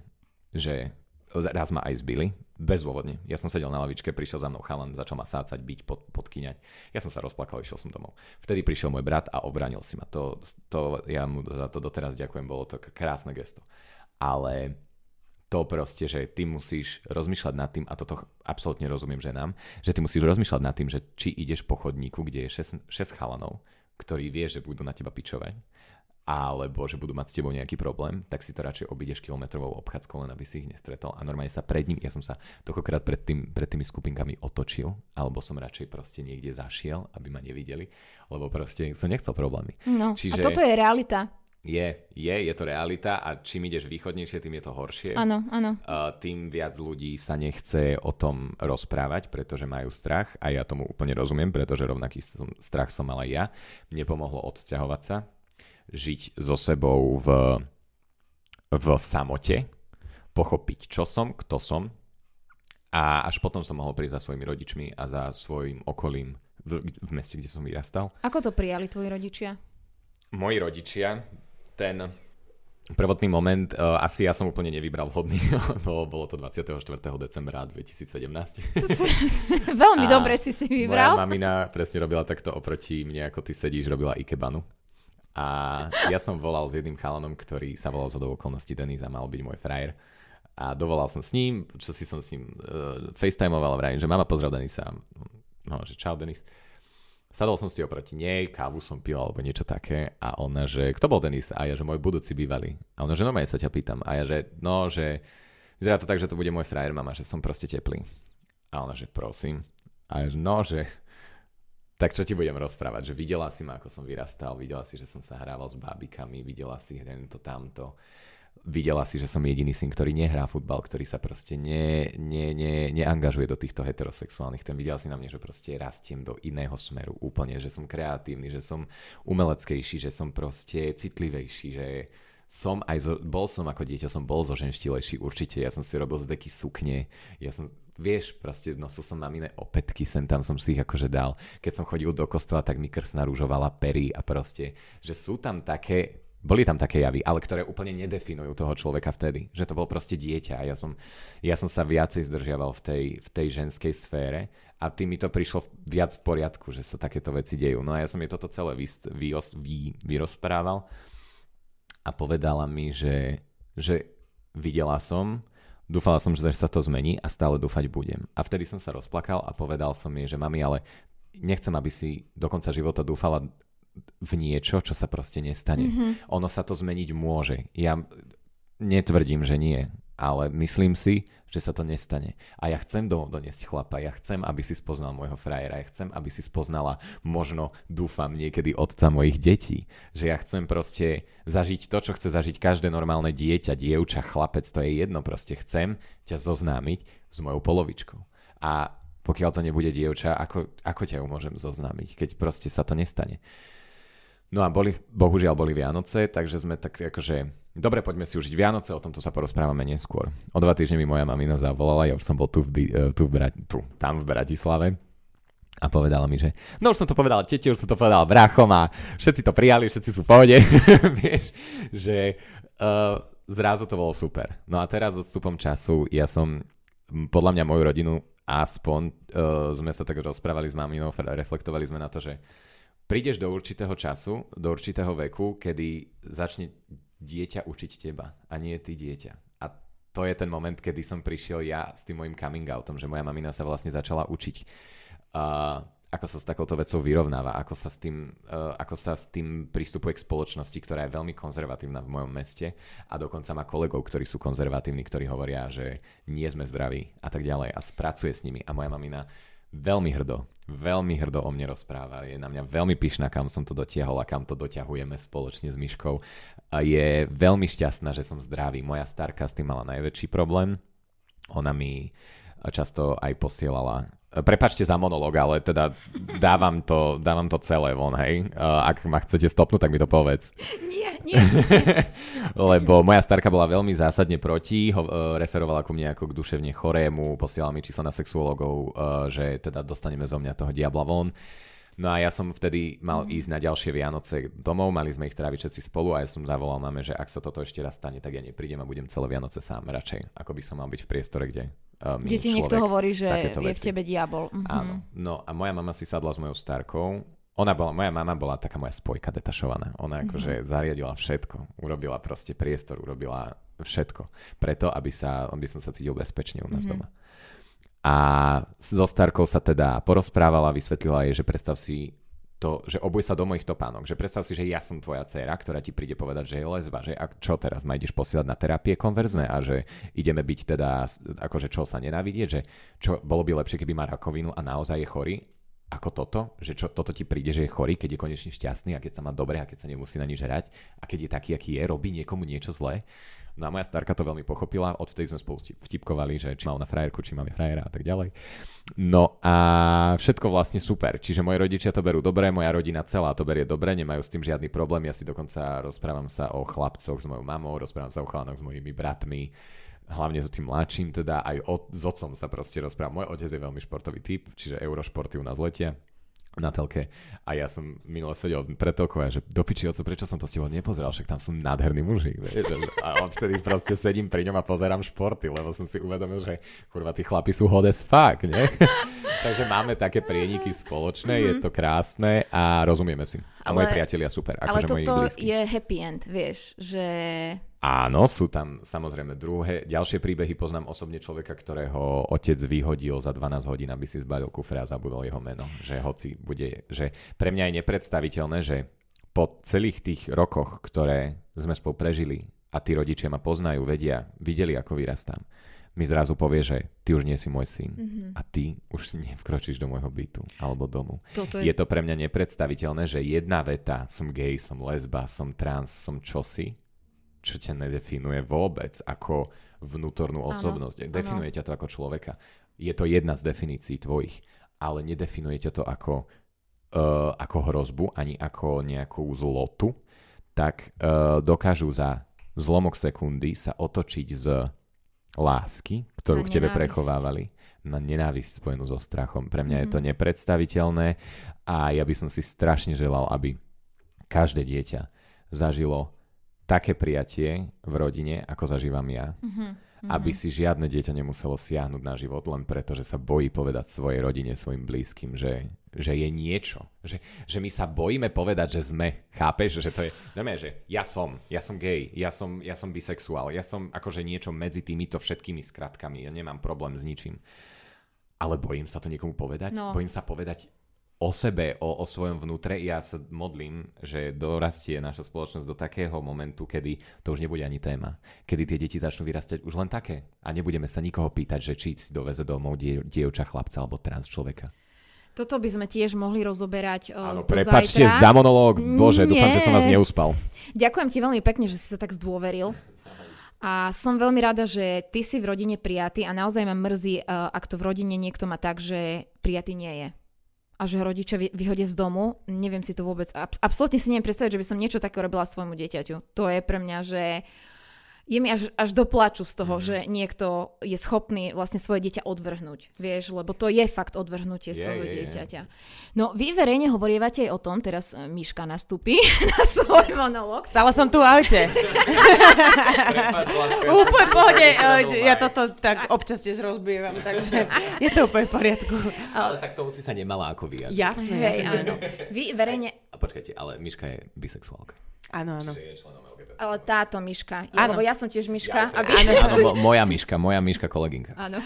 že raz ma aj zbili, bezdôvodne. Ja som sedel na lavičke, prišiel za mnou chalan, začal ma sácať, byť, pod, podkyňať. Ja som sa rozplakal, išiel som domov. Vtedy prišiel môj brat a obránil si ma. To, to, ja mu za to doteraz ďakujem, bolo to krásne gesto. Ale to proste, že ty musíš rozmýšľať nad tým, a toto absolútne rozumiem ženám, že ty musíš rozmýšľať nad tým, že či ideš po chodníku, kde je šesť chalanov, ktorí vie, že budú na teba pičovať, alebo že budú mať s tebou nejaký problém, tak si to radšej obídeš kilometrovou obchádzkou, len aby si ich nestretol. A normálne sa pred ním, ja som sa toľkokrát pred, tým, pred tými skupinkami otočil, alebo som radšej proste niekde zašiel, aby ma nevideli, lebo proste som nechcel problémy. No, čiže... a toto je realita. Je, je, je to realita a čím ideš východnejšie, tým je to horšie. Áno, áno. Uh, tým viac ľudí sa nechce o tom rozprávať, pretože majú strach a ja tomu úplne rozumiem, pretože rovnaký som, strach som mal aj ja. Mne pomohlo odsťahovať sa, žiť so sebou v, v samote, pochopiť, čo som, kto som a až potom som mohol prísť za svojimi rodičmi a za svojim okolím v, v meste, kde som vyrastal. Ako to prijali tvoji rodičia? Moji rodičia, ten prvotný moment, uh, asi ja som úplne nevybral vhodný, lebo bolo to dvadsiateho štvrtého decembra dvetisícsedemnásť. Veľmi a dobre si si vybral. Moja mamina presne robila takto oproti mne, ako ty sedíš, robila ikebanu. A ja som volal s jedným chalanom, ktorý sa volal zhodou okolností Denis a mal byť môj frajer. A dovolal som s ním, čo si som s ním uh, facetimeoval a vrajím, že mama pozdrav Denisa. No, že čau Denis. Sadol som si oproti nej, kávu som pil alebo niečo také a ona, že kto bol Denis? A ja, že môj budúci bývalý. A ona, že no, ja sa ťa pýtam. A ja, že no, že vyzerá to tak, že to bude môj frajer, mama, že som proste teplý. A ona, že prosím. A ja, že no, že... Tak čo ti budem rozprávať, že videla si ma, ako som vyrastal, videla si, že som sa hrával s bábikami, videla si hento tamto, videla si, že som jediný syn, ktorý nehrá futbal, ktorý sa proste ne, ne, ne, neangažuje do týchto heterosexuálnych tém. Videla si na mne, že proste rastiem do iného smeru úplne, že som kreatívny, že som umeleckejší, že som proste citlivejší, že... Som aj zo, bol som ako dieťa, som bol zoženštilejší určite, ja som si robil z deky sukne, ja som, vieš, proste nosil som maminé opätky, sem tam som si ich akože dal. Keď som chodil do kostola, tak mi krst narúžovala pery a proste, že sú tam také, boli tam také javy, ale ktoré úplne nedefinujú toho človeka vtedy, že to bol proste dieťa a ja som, ja som sa viacej zdržiaval v tej, v tej ženskej sfére a tým mi to prišlo viac v poriadku, že sa takéto veci dejú. No a ja som jej toto celé vyst, vyos, vy, vyrozprával. A povedala mi, že, že videla som, dúfala som, že sa to zmení a stále dúfať budem. A vtedy som sa rozplakal a povedal som jej, že mami, ale nechcem, aby si do konca života dúfala v niečo, čo sa proste nestane. Mm-hmm. Ono sa to zmeniť môže. Ja netvrdím, že nie, ale myslím si, že sa to nestane. A ja chcem domov doniesť chlapa, ja chcem, aby si spoznal môjho frajera, ja chcem, aby si spoznala, možno dúfam, niekedy otca mojich detí. Že ja chcem proste zažiť to, čo chce zažiť každé normálne dieťa, dievča, chlapec, to je jedno, proste chcem ťa zoznámiť s mojou polovičkou. A pokiaľ to nebude dievča, ako, ako ťa ju môžem zoznámiť, keď proste sa to nestane. No a boli, bohužiaľ boli Vianoce, takže sme tak akože, dobre, poďme si užiť Vianoce, o tomto sa porozprávame neskôr. O dva týždne mi moja mamina zavolala, ja už som bol tu, v, tu, v Brat, tu tam v Bratislave a povedala mi, že no už som to povedal tete, už som to povedal brachom a všetci to prijali, všetci sú v pohode, vieš, že uh, zrazu to bolo super. No a teraz s odstupom času, ja som, podľa mňa moju rodinu, aspoň uh, sme sa tak rozprávali s maminou, reflektovali sme na to, že prídeš do určitého času, do určitého veku, kedy začne dieťa učiť teba a nie ty dieťa. A to je ten moment, kedy som prišiel ja s tým mojim coming outom, že moja mamina sa vlastne začala učiť. Uh, ako sa s takouto vecou vyrovnáva, ako sa s tým, uh, ako sa s tým pristupuje k spoločnosti, ktorá je veľmi konzervatívna v mojom meste a dokonca má kolegov, ktorí sú konzervatívni, ktorí hovoria, že nie sme zdraví a tak ďalej, a spracuje s nimi. A moja mamina veľmi hrdo, veľmi hrdo o mne rozpráva, je na mňa veľmi pyšná, kam som to dotiahol a kam to dotiahujeme spoločne s Miškou. A je veľmi šťastná, že som zdravý. Moja starka s tým mala najväčší problém. Ona mi často aj posielala, prepáčte za monológ, ale teda dávam to, dávam to celé von, hej. Ak ma chcete stopnúť, tak mi to povedz. Nie, nie. Lebo moja starka bola veľmi zásadne proti, ho, referovala ku mne ako k duševne chorému, posielala mi čísla na sexuológov, že teda dostaneme zo mňa toho diabla von. No a ja som vtedy mal ísť na ďalšie Vianoce domov, mali sme ich tráviť všetci spolu a ja som zavolal mame, že ak sa toto ešte raz stane, tak ja neprídem a budem celé Vianoce sám radšej, ako by som mal byť v priestore, kde Kde ti niekto hovorí, že je v tebe diabol. Mhm. Áno. No a moja mama si sadla s mojou starkou. Ona bola, moja mama bola taká moja spojka detašovaná. Ona akože mhm. zariadila všetko. Urobila proste priestor, urobila všetko. Preto, aby, sa, aby som sa cítil bezpečne u nás mhm. doma. A so starkou sa teda porozprávala, vysvetlila jej, že predstav si to, že obuj sa do mojich topánok. Že predstav si, že ja som tvoja dcéra, ktorá ti príde povedať, že je lesba, že a čo teraz, ma ideš posielať na terapie konverzné a že ideme byť teda, akože čo sa nenávidieť, že čo, bolo by lepšie, keby má rakovinu a naozaj je chorý, ako toto, že čo, toto ti príde, že je chorý, keď je konečne šťastný a keď sa má dobre a keď sa nemusí na nič hrať a keď je taký, aký je, robí niekomu niečo zlé. No a moja starka to veľmi pochopila, odvtedy sme spolu vtipkovali, že či mám na frajerku, či mám ja frajera a tak ďalej. No a všetko vlastne super, čiže moji rodičia to berú dobre, moja rodina celá to berie dobre, nemajú s tým žiadny problém, ja si dokonca rozprávam sa o chlapcoch s mojou mamou, rozprávam sa o chlanoch s mojimi bratmi, hlavne s tým mladším teda, aj o, s otcom sa proste rozprávam. Môj otec je veľmi športový typ, čiže eurošporty u nás letia na telke a ja som minule sedel pred telkou a že do piči, oco, prečo som to s tebou nepozeral, však tam sú nádherný muži, vieš? A odtedy proste sedím pri ňom a pozerám športy, lebo som si uvedomil, že kurva, tí chlapi sú hot as fuck, ne? Takže máme také prieniky spoločné, mm-hmm. je to krásne a rozumieme si. A ale, moji priatelia super, akože moji blízky. Ale toto je happy end, vieš, že... Áno, sú tam samozrejme druhé. Ďalšie príbehy poznám osobne človeka, ktorého otec vyhodil za dvanásť hodín, aby si zbalil kufre a zabudol jeho meno. Že hoci bude, že pre mňa je nepredstaviteľné, že po celých tých rokoch, ktoré sme spolu prežili a tí rodičia ma poznajú, vedia, videli, ako vyrastám, mi zrazu povie, že ty už nie si môj syn mm-hmm. a ty už si nevkročíš do môjho bytu alebo domu. Je... je to pre mňa nepredstaviteľné, že jedna veta, som gay, som lesba, som trans, som čosi, čo ťa nedefinuje vôbec ako vnútornú osobnosť. Áno, definuje áno. ťa to ako človeka. Je to jedna z definícií tvojich, ale nedefinuje ťa to ako, uh, ako hrozbu, ani ako nejakú zlotu, tak uh, dokážu za zlomok sekundy sa otočiť z lásky, ktorú k tebe prechovávali, na nenávisť spojenú so strachom. Pre mňa mm. je to nepredstaviteľné a ja by som si strašne želal, aby každé dieťa zažilo také prijatie v rodine, ako zažívam ja. Mm-hmm. Aby si žiadne dieťa nemuselo siahnuť na život len preto, že sa bojí povedať svojej rodine, svojim blízkym, že, že je niečo. Že, že my sa bojíme povedať, že sme. Chápeš? Že to je... Znamená, že ja som. Ja som gej. Ja som, ja som bisexuál. Ja som akože niečo medzi týmito všetkými skratkami. Ja nemám problém s ničím. Ale bojím sa to niekomu povedať? No. Bojím sa povedať o sebe, o, o svojom vnútre. Ja sa modlím, že dorastie naša spoločnosť do takého momentu, kedy to už nebude ani téma. Kedy tie deti začnú vyrastať už len také. A nebudeme sa nikoho pýtať, že či si doveze domov die, dievča, chlapca alebo trans človeka. Toto by sme tiež mohli rozoberať uh, Áno, prepáčte zajtra. Za monológ. Bože, Nie. Dúfam, že som vás neuspal. Ďakujem ti veľmi pekne, že si sa tak zdôveril. A som veľmi rada, že ty si v rodine prijatý a naozaj ma mrzí, uh, ak to v rodine niekto má tak, že prijatý nie je. A že ho rodičia vyhodia z domu, neviem si to vôbec, absolútne si neviem predstaviť, že by som niečo také robila svojmu dieťaťu. To je pre mňa, že je mi až, až do plaču z toho, mm. že niekto je schopný vlastne svoje dieťa odvrhnúť, vieš, lebo to je fakt odvrhnutie yeah, svojho yeah, dieťaťa. Yeah. No vy verejne hovorievate aj o tom, teraz Miška nastúpi na svoj monológ. Stále som tu v aute. Úplne v pohode, ja toto tak občas tiež rozbievam, takže je to úplne v poriadku. Ale tak tomu si sa nemala ako vy. Jasné, hej, jasné. Áno. Vy verejne... A počkajte, ale Miška je bisexuálka. Áno, áno. Čiže je členom el gé bé té. ale táto Miška. Ja, lebo ja som tiež Miška. Ja, aby... áno, áno, moja Miška, moja Miška kolegynka. Áno.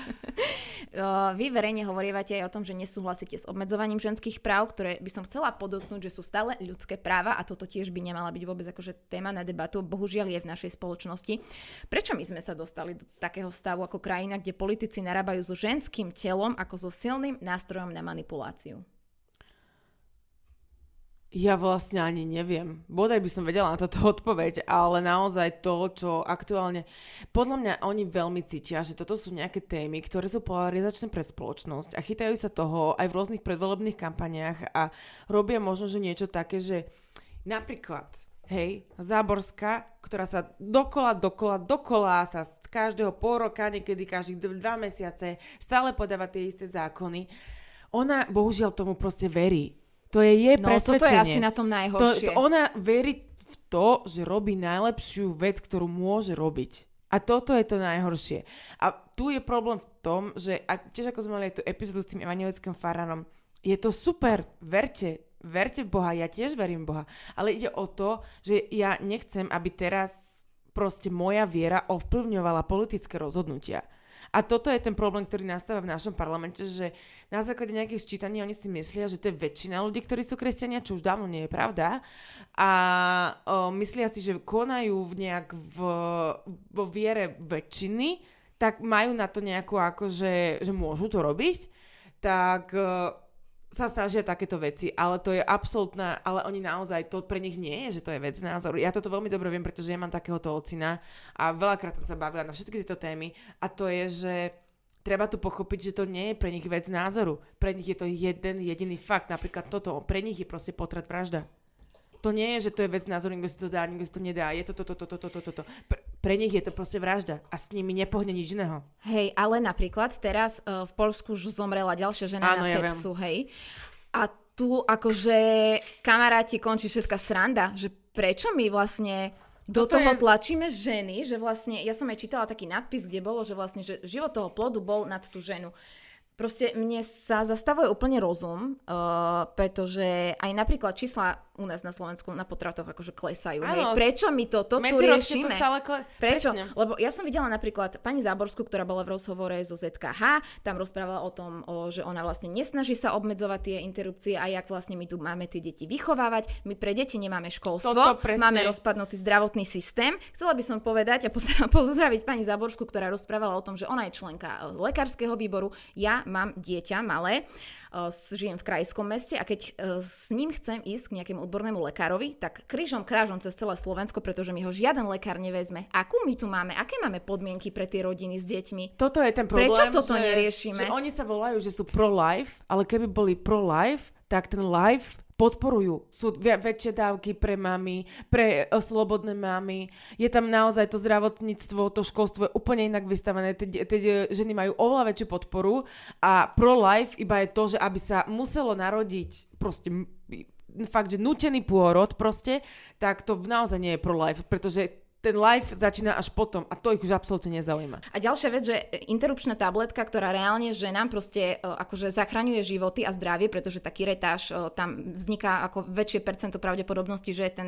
Vy verejne hovorievate aj o tom, že nesúhlasíte s obmedzovaním ženských práv, ktoré by som chcela podotknúť, že sú stále ľudské práva a toto tiež by nemala byť vôbec akože téma na debatu. Bohužiaľ je v našej spoločnosti. Prečo my sme sa dostali do takého stavu ako krajina, kde politici narábajú so ženským telom ako so silným nástrojom na manipuláciu? Ja vlastne ani neviem. Bodaj by som vedela na toto odpoveď, ale naozaj to, čo aktuálne... Podľa mňa oni veľmi cítia, že toto sú nejaké témy, ktoré sú polarizačné pre spoločnosť a chytajú sa toho aj v rôznych predvolebných kampaniách a robia možno, že niečo také, že napríklad, hej, Záborská, ktorá sa dokola, dokola, dokola sa každého pol roka, niekedy každých dva mesiace stále podáva tie isté zákony. Ona bohužiaľ tomu proste verí. To je jej no, presvedčenie. No toto je asi na tom najhoršie. To, to ona verí v to, že robí najlepšiu vec, ktorú môže robiť. A toto je to najhoršie. A tu je problém v tom, že a tiež ako sme mali tú epizódu s tým evangelickým faránom, je to super, verte, verte v Boha, ja tiež verím v Boha. Ale ide o to, že ja nechcem, aby teraz proste moja viera ovplyvňovala politické rozhodnutia. A toto je ten problém, ktorý nastáva v našom parlamente, že na základe nejakých sčítaní oni si myslia, že to je väčšina ľudí, ktorí sú kresťania, čo už dávno nie je pravda. A o, myslia si, že konajú nejak v, vo viere väčšiny, tak majú na to nejakú akože, že môžu to robiť, tak o, sa snažia takéto veci, ale to je absolútna, ale oni naozaj, to pre nich nie je, že to je vec názoru. Ja toto veľmi dobre viem, pretože ja mám takéhoto otcina a veľakrát som sa bavila na všetky tieto témy a to je, že treba tu pochopiť, že to nie je pre nich vec názoru. Pre nich je to jeden jediný fakt, napríklad toto, pre nich je proste potrat, vražda. To nie je, že to je vec názoru, nikto si to dá, nikto si to nedá, je to toto, toto, toto, toto. Pre, pre nich je to proste vražda a s nimi nepohne nič iného. Hej, ale napríklad teraz e, v Poľsku už zomrela ďalšia žena Áno, na ja sepsu, viem. Hej. A tu akože kamaráti končí všetká sranda, že prečo my vlastne... Do toto toho je... tlačíme ženy, že vlastne... Ja som aj čítala taký nadpis, kde bolo, že vlastne že život toho plodu bol nad tú ženu. Proste mne sa zastavuje úplne rozum, uh, pretože aj napríklad čísla u nás na Slovensku na potratoch akože klesajú. Áno, hej. Prečo my toto tu riešime? To stále kle... Prečo? Prečne. Lebo ja som videla napríklad pani Záborskú, ktorá bola v rozhovore zo zet ká há, tam rozprávala o tom, o, že ona vlastne nesnaží sa obmedzovať tie interrupcie a jak vlastne my tu máme tie deti vychovávať. My pre deti nemáme školstvo, máme rozpadnutý zdravotný systém. Chcela by som povedať a pozdraviť pani Záborskú, ktorá rozprávala o tom, že ona je členka lekárskeho výboru. Ja mám dieťa malé, žijem v krajskom meste a keď s ním chcem ísť k nejakému odbornému lekárovi, tak krížom krážom cez celé Slovensko, pretože mi ho žiaden lekár nevezme. Akú my tu máme? Aké máme podmienky pre tie rodiny s deťmi? Toto je ten problém. Prečo toto že, neriešime? Že oni sa volajú, že sú pro-life, ale keby boli pro-life, tak ten life podporujú. Sú väčšie dávky pre mami, pre slobodné mami. Je tam naozaj to zdravotníctvo, to školstvo je úplne inak vystavené. Teď, teď ženy majú oveľa väčšiu podporu a pro-life iba je to, že aby sa muselo narodiť proste fakt, že nútený pôrod proste, tak to naozaj nie je pro-life, pretože ten live začína až potom a to ich už absolútne nezaujíma. A ďalšia vec, že interrupčná tabletka, ktorá reálne ženám proste akože zachraňuje životy a zdravie, pretože taký retáž tam vzniká ako väčšie percento pravdepodobnosti, že ten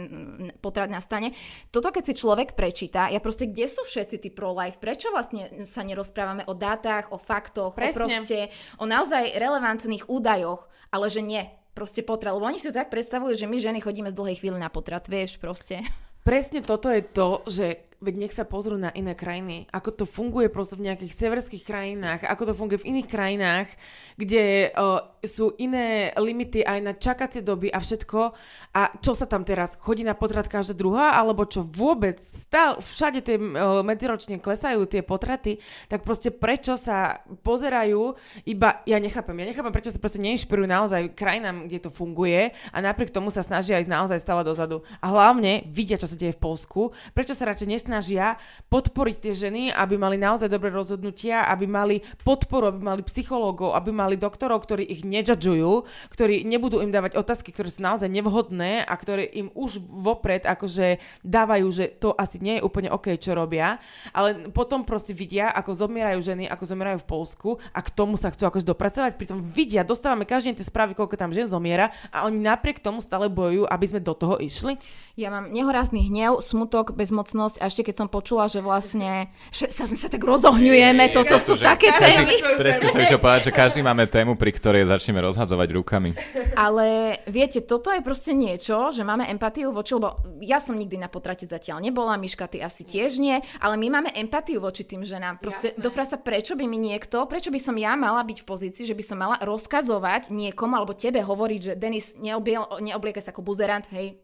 potrat nastane. Toto keď si človek prečíta, ja proste, kde sú všetci tí pro-life? Prečo vlastne sa nerozprávame o dátach, o faktoch, Presne. o proste, o naozaj relevantných údajoch, ale že nie, proste potrat. Lebo oni si to tak predstavujú, že my ženy chodíme z dlhej chvíli na potrat, vieš, proste. Presne toto je to, že veď nech sa pozrú na iné krajiny, ako to funguje proste v nejakých severských krajinách, ako to funguje v iných krajinách, kde uh, sú iné limity aj na čakacie doby a všetko. A čo sa tam teraz? Chodí na potrat každá druhá? Alebo čo vôbec? Stále, všade tie uh, medziročne klesajú tie potraty, tak proste prečo sa pozerajú iba... Ja nechápem, ja nechápem, prečo sa proste neinšpirujú naozaj krajinám, kde to funguje a napriek tomu sa snažia ísť naozaj stále dozadu. A hlavne vidia, čo sa deje v Poľsku, prečo sa radšej snažia podporiť tie ženy, aby mali naozaj dobré rozhodnutia, aby mali podporu, aby mali psychológov, aby mali doktorov, ktorí ich nejudžujú, ktorí nebudú im dávať otázky, ktoré sú naozaj nevhodné a ktoré im už vopred akože dávajú, že to asi nie je úplne OK, čo robia, ale potom proste vidia, ako zomierajú ženy, ako zomierajú v Poľsku a k tomu sa chcú akože dopracovať, pritom vidia, dostávame každý deň tie správy, koľko tam žien zomiera a oni napriek tomu stále bojujú, aby sme do toho išli. Ja mám nehorázny hnev, smutok, bezmocnosť a ešte keď som počula, že vlastne že sa, sa tak rozohňujeme, toto sú také témy. Presne som išiel povedať, že každý máme tému, pri ktorej začneme rozhadzovať rukami. Ale viete, toto je proste niečo, že máme empatiu voči, lebo ja som nikdy na potrate zatiaľ nebola, Miška, ty asi tiež nie, ale my máme empatiu voči tým ženám. Proste do frasa, prečo by mi niekto, prečo by som ja mala byť v pozícii, že by som mala rozkazovať niekomu alebo tebe hovoriť, že Denis, neobliekaj sa ako buzerant, hej,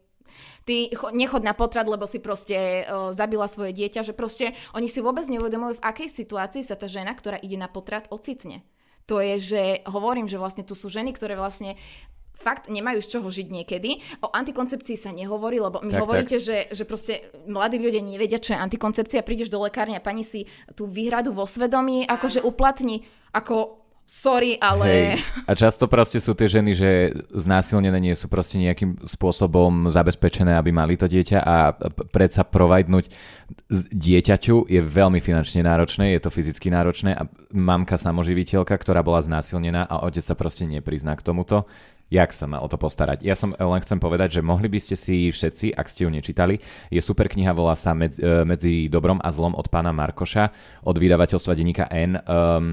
ty nechod na potrat, lebo si proste o, zabila svoje dieťa, že proste oni si vôbec neuvedomujú, v akej situácii sa tá žena, ktorá ide na potrat, ocitne. To je, že hovorím, že vlastne tu sú ženy, ktoré vlastne fakt nemajú z čoho žiť niekedy. O antikoncepcii sa nehovorí, lebo my tak, hovoríte, tak. Že, že proste mladí ľudia nevedia, čo je antikoncepcia. Prídeš do lekárne a pani si tú výhradu vo svedomí akože uplatní, ako... Sorry, ale... Hej. A často proste sú tie ženy, že znásilnené nie sú proste nejakým spôsobom zabezpečené, aby mali to dieťa a predsa provajdnúť dieťaťu je veľmi finančne náročné, je to fyzicky náročné a mamka samoživiteľka, ktorá bola znásilnená a otec sa proste neprizná k tomuto, jak sa má o to postarať. Ja som len chcem povedať, že mohli by ste si všetci, ak ste ju nečítali, je super kniha, volá sa Medzi, medzi dobrom a zlom od pána Markoša, od vydavateľstva Denníka N. Um,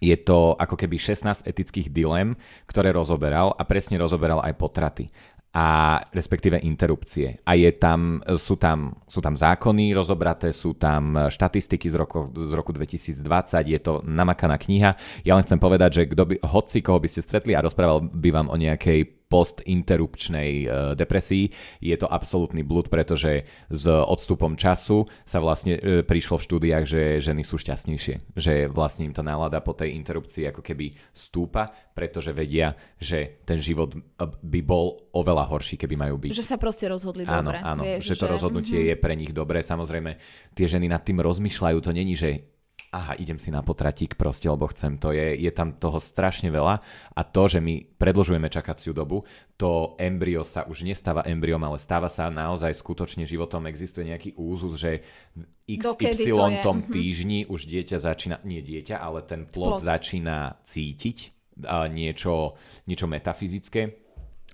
Je to ako keby šestnásť etických dilem, ktoré rozoberal a presne rozoberal aj potraty a respektíve interrupcie. A je tam, sú, tam, sú tam zákony rozobraté, sú tam štatistiky z roku, z roku dvetisícdvadsať, je to namakaná kniha. Ja len chcem povedať, že kdo by, hoci koho by ste stretli a rozprával by vám o nejakej postinterrupčnej depresii. Je to absolútny blúd, pretože s odstupom času sa vlastne prišlo v štúdiách, že ženy sú šťastnejšie. Že vlastne im tá nálada po tej interrupcii ako keby stúpa, pretože vedia, že ten život by bol oveľa horší, keby majú byť. Že sa proste rozhodli áno, dobre. Áno, vieš, že to že... rozhodnutie mm-hmm. je pre nich dobré. Samozrejme, tie ženy nad tým rozmýšľajú. To není, že aha, idem si na potratík proste, lebo chcem to. Je, je tam toho strašne veľa a to, že my predlžujeme čakaciu dobu, to embryo sa už nestáva embryom, ale stáva sa naozaj skutočne životom. Existuje nejaký úzus, že v iks ypsilon tom týždni už dieťa začína, nie dieťa, ale ten plod, plod. začína cítiť niečo, niečo metafyzické.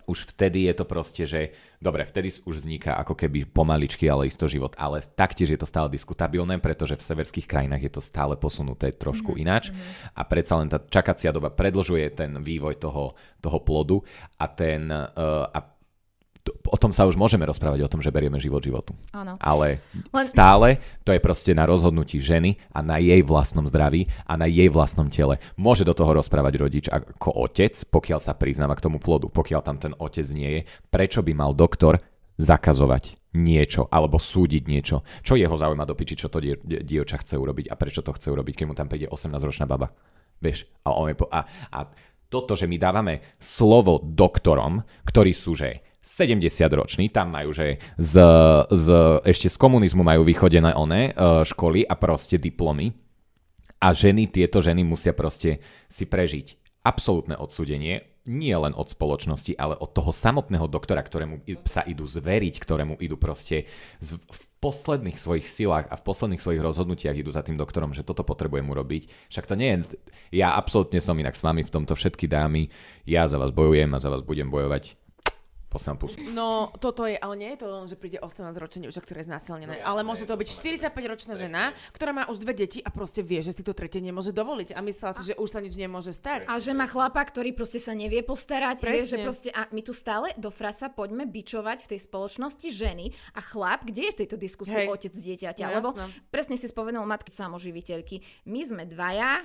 Už vtedy je to proste, že dobre, vtedy už vzniká ako keby pomaličky, ale isto život. Ale taktiež je to stále diskutabilné, pretože v severských krajinách je to stále posunuté trošku mm-hmm. ináč. A predsa len tá čakacia doba predlžuje ten vývoj toho, toho plodu a ten... Uh, a to, o tom sa už môžeme rozprávať, o tom, že berieme život životu. Áno. Ale len... stále to je proste na rozhodnutí ženy a na jej vlastnom zdraví a na jej vlastnom tele. Môže do toho rozprávať rodič ako otec, pokiaľ sa priznáva k tomu plodu, pokiaľ tam ten otec nie je. Prečo by mal doktor zakazovať niečo alebo súdiť niečo? Čo jeho zaujíma do piči, čo to die, die, dievča chce urobiť a prečo to chce urobiť, keď mu tam príde osemnásťročná baba? Vieš? A, on je po... a, a toto, že my dávame slovo doktorom, ktorí sú, že sedemdesiatroční, tam majú, že z, z, ešte z komunizmu majú vychodené oné školy a proste diplomy. A ženy, tieto ženy musia proste si prežiť absolútne odsúdenie, nie len od spoločnosti, ale od toho samotného doktora, ktorému sa idú zveriť, ktorému idú proste z, v posledných svojich silách a v posledných svojich rozhodnutiach idú za tým doktorom, že toto potrebujem urobiť. Však to nie je... Ja absolútne som inak s vami v tomto, všetky dámy. Ja za vás bojujem a za vás budem bojovať. No, toto je, ale nie je to len, že príde osemnásťročná dievča, ktorá je znásilnená, no, ale môže to byť štyridsaťpäťročná žena, ktorá má už dve deti a proste vie, že si to tretie nemôže dovoliť a myslela si, že už sa nič nemôže stať. A že má chlapa, ktorý proste sa nevie postarať, vie, že proste a my tu stále do frasa poďme bičovať v tej spoločnosti ženy a chlap, kde je v tejto diskusii otec dieťaťa, no, lebo presne si spomenul matky samoživiteľky. My sme dvaja,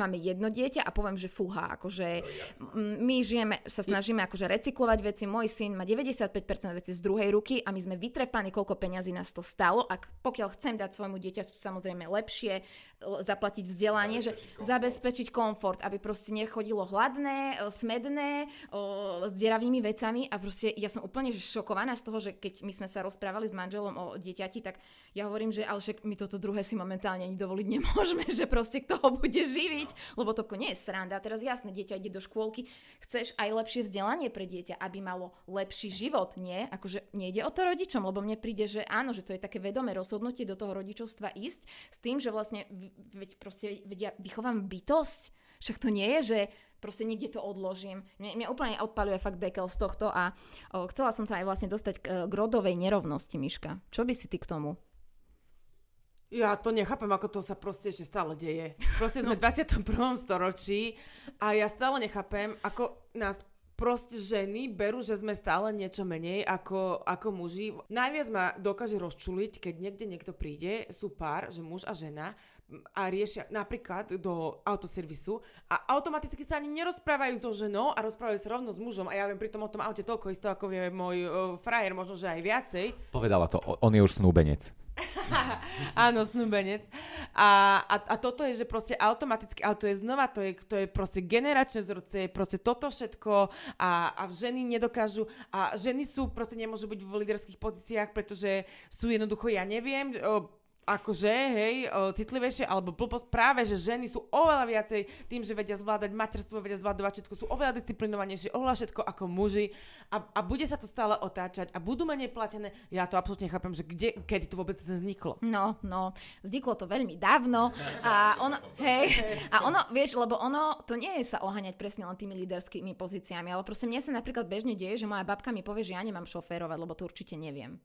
máme jedno dieťa a poviem, že fúha, akože no, my žijeme, sa snažíme akože recyklovať veci, môj syn má deväťdesiatpäť percent vecí z druhej ruky a my sme vytrepaní, koľko peňazí nás to stalo. Ak pokiaľ chcem dať svojmu dieťaťu samozrejme lepšie, zaplatiť vzdelanie, zabezpečiť že komfort. zabezpečiť komfort, aby proste nechodilo hladné, smedné, o, s deravými vecami. A proste ja som úplne šokovaná z toho, že keď my sme sa rozprávali s manželom o dieťati, tak ja hovorím, že ale však my toto druhé si momentálne ani dovoliť nemôžeme, že proste kto ho bude živiť, lebo to nie je sranda. Teraz jasné, dieťa ide do škôlky, chceš aj lepšie vzdelanie pre dieťa, aby malo lepší život, nie? Akože nejde o to rodičom, lebo mne príde, že áno, že to je také vedomé rozhodnutie do toho rodičovstva ísť s tým, že vlastne veď proste vedia, vychovám bytosť. Však to nie je, že proste niekde to odložím. Mňa, mňa úplne odpaľuje fakt dekel z tohto a o, chcela som sa aj vlastne dostať k, k rodovej nerovnosti, Miška. Čo by si ty k tomu? Ja to nechápem, ako to sa proste ešte stále deje. Proste sme v dvadsiatom prvom storočí a ja stále nechápem, ako nás proste ženy berú, že sme stále niečo menej ako, ako muži. Najviac ma dokáže rozčuliť, keď niekde niekto príde, sú pár, že muž a žena, a riešia napríklad do autoservisu a automaticky sa ani nerozprávajú so ženou a rozprávajú sa rovno s mužom a ja viem pri tom o tom aute toľko isto, ako vie môj uh, frajer, možno, že aj viacej. Povedala to, on je už snúbenec. Áno, snúbenec. A, a, a toto je, že proste automaticky, ale to je znova, to je, to je proste generačné vzorce, proste toto všetko a, a ženy nedokážu a ženy sú, proste nemôžu byť v líderských pozíciách, pretože sú jednoducho, ja neviem, akože, hej, citlivejšie, alebo blbosť práve, že ženy sú oveľa viacej tým, že vedia zvládať materstvo, vedia zvládať všetko, sú oveľa disciplinovanejšie, oveľa všetko ako muži a, a bude sa to stále otáčať a budú menej platené. Ja to absolútne chápem, že kde, kedy to vôbec vzniklo. No, no, vzniklo to veľmi dávno a ono, hej, a ono, vieš, lebo ono, to nie je sa oháňať presne len tými líderskými pozíciami, ale proste mne sa napríklad bežne deje, že moja babka mi povie, že ja nemám šoférovať, lebo to určite neviem.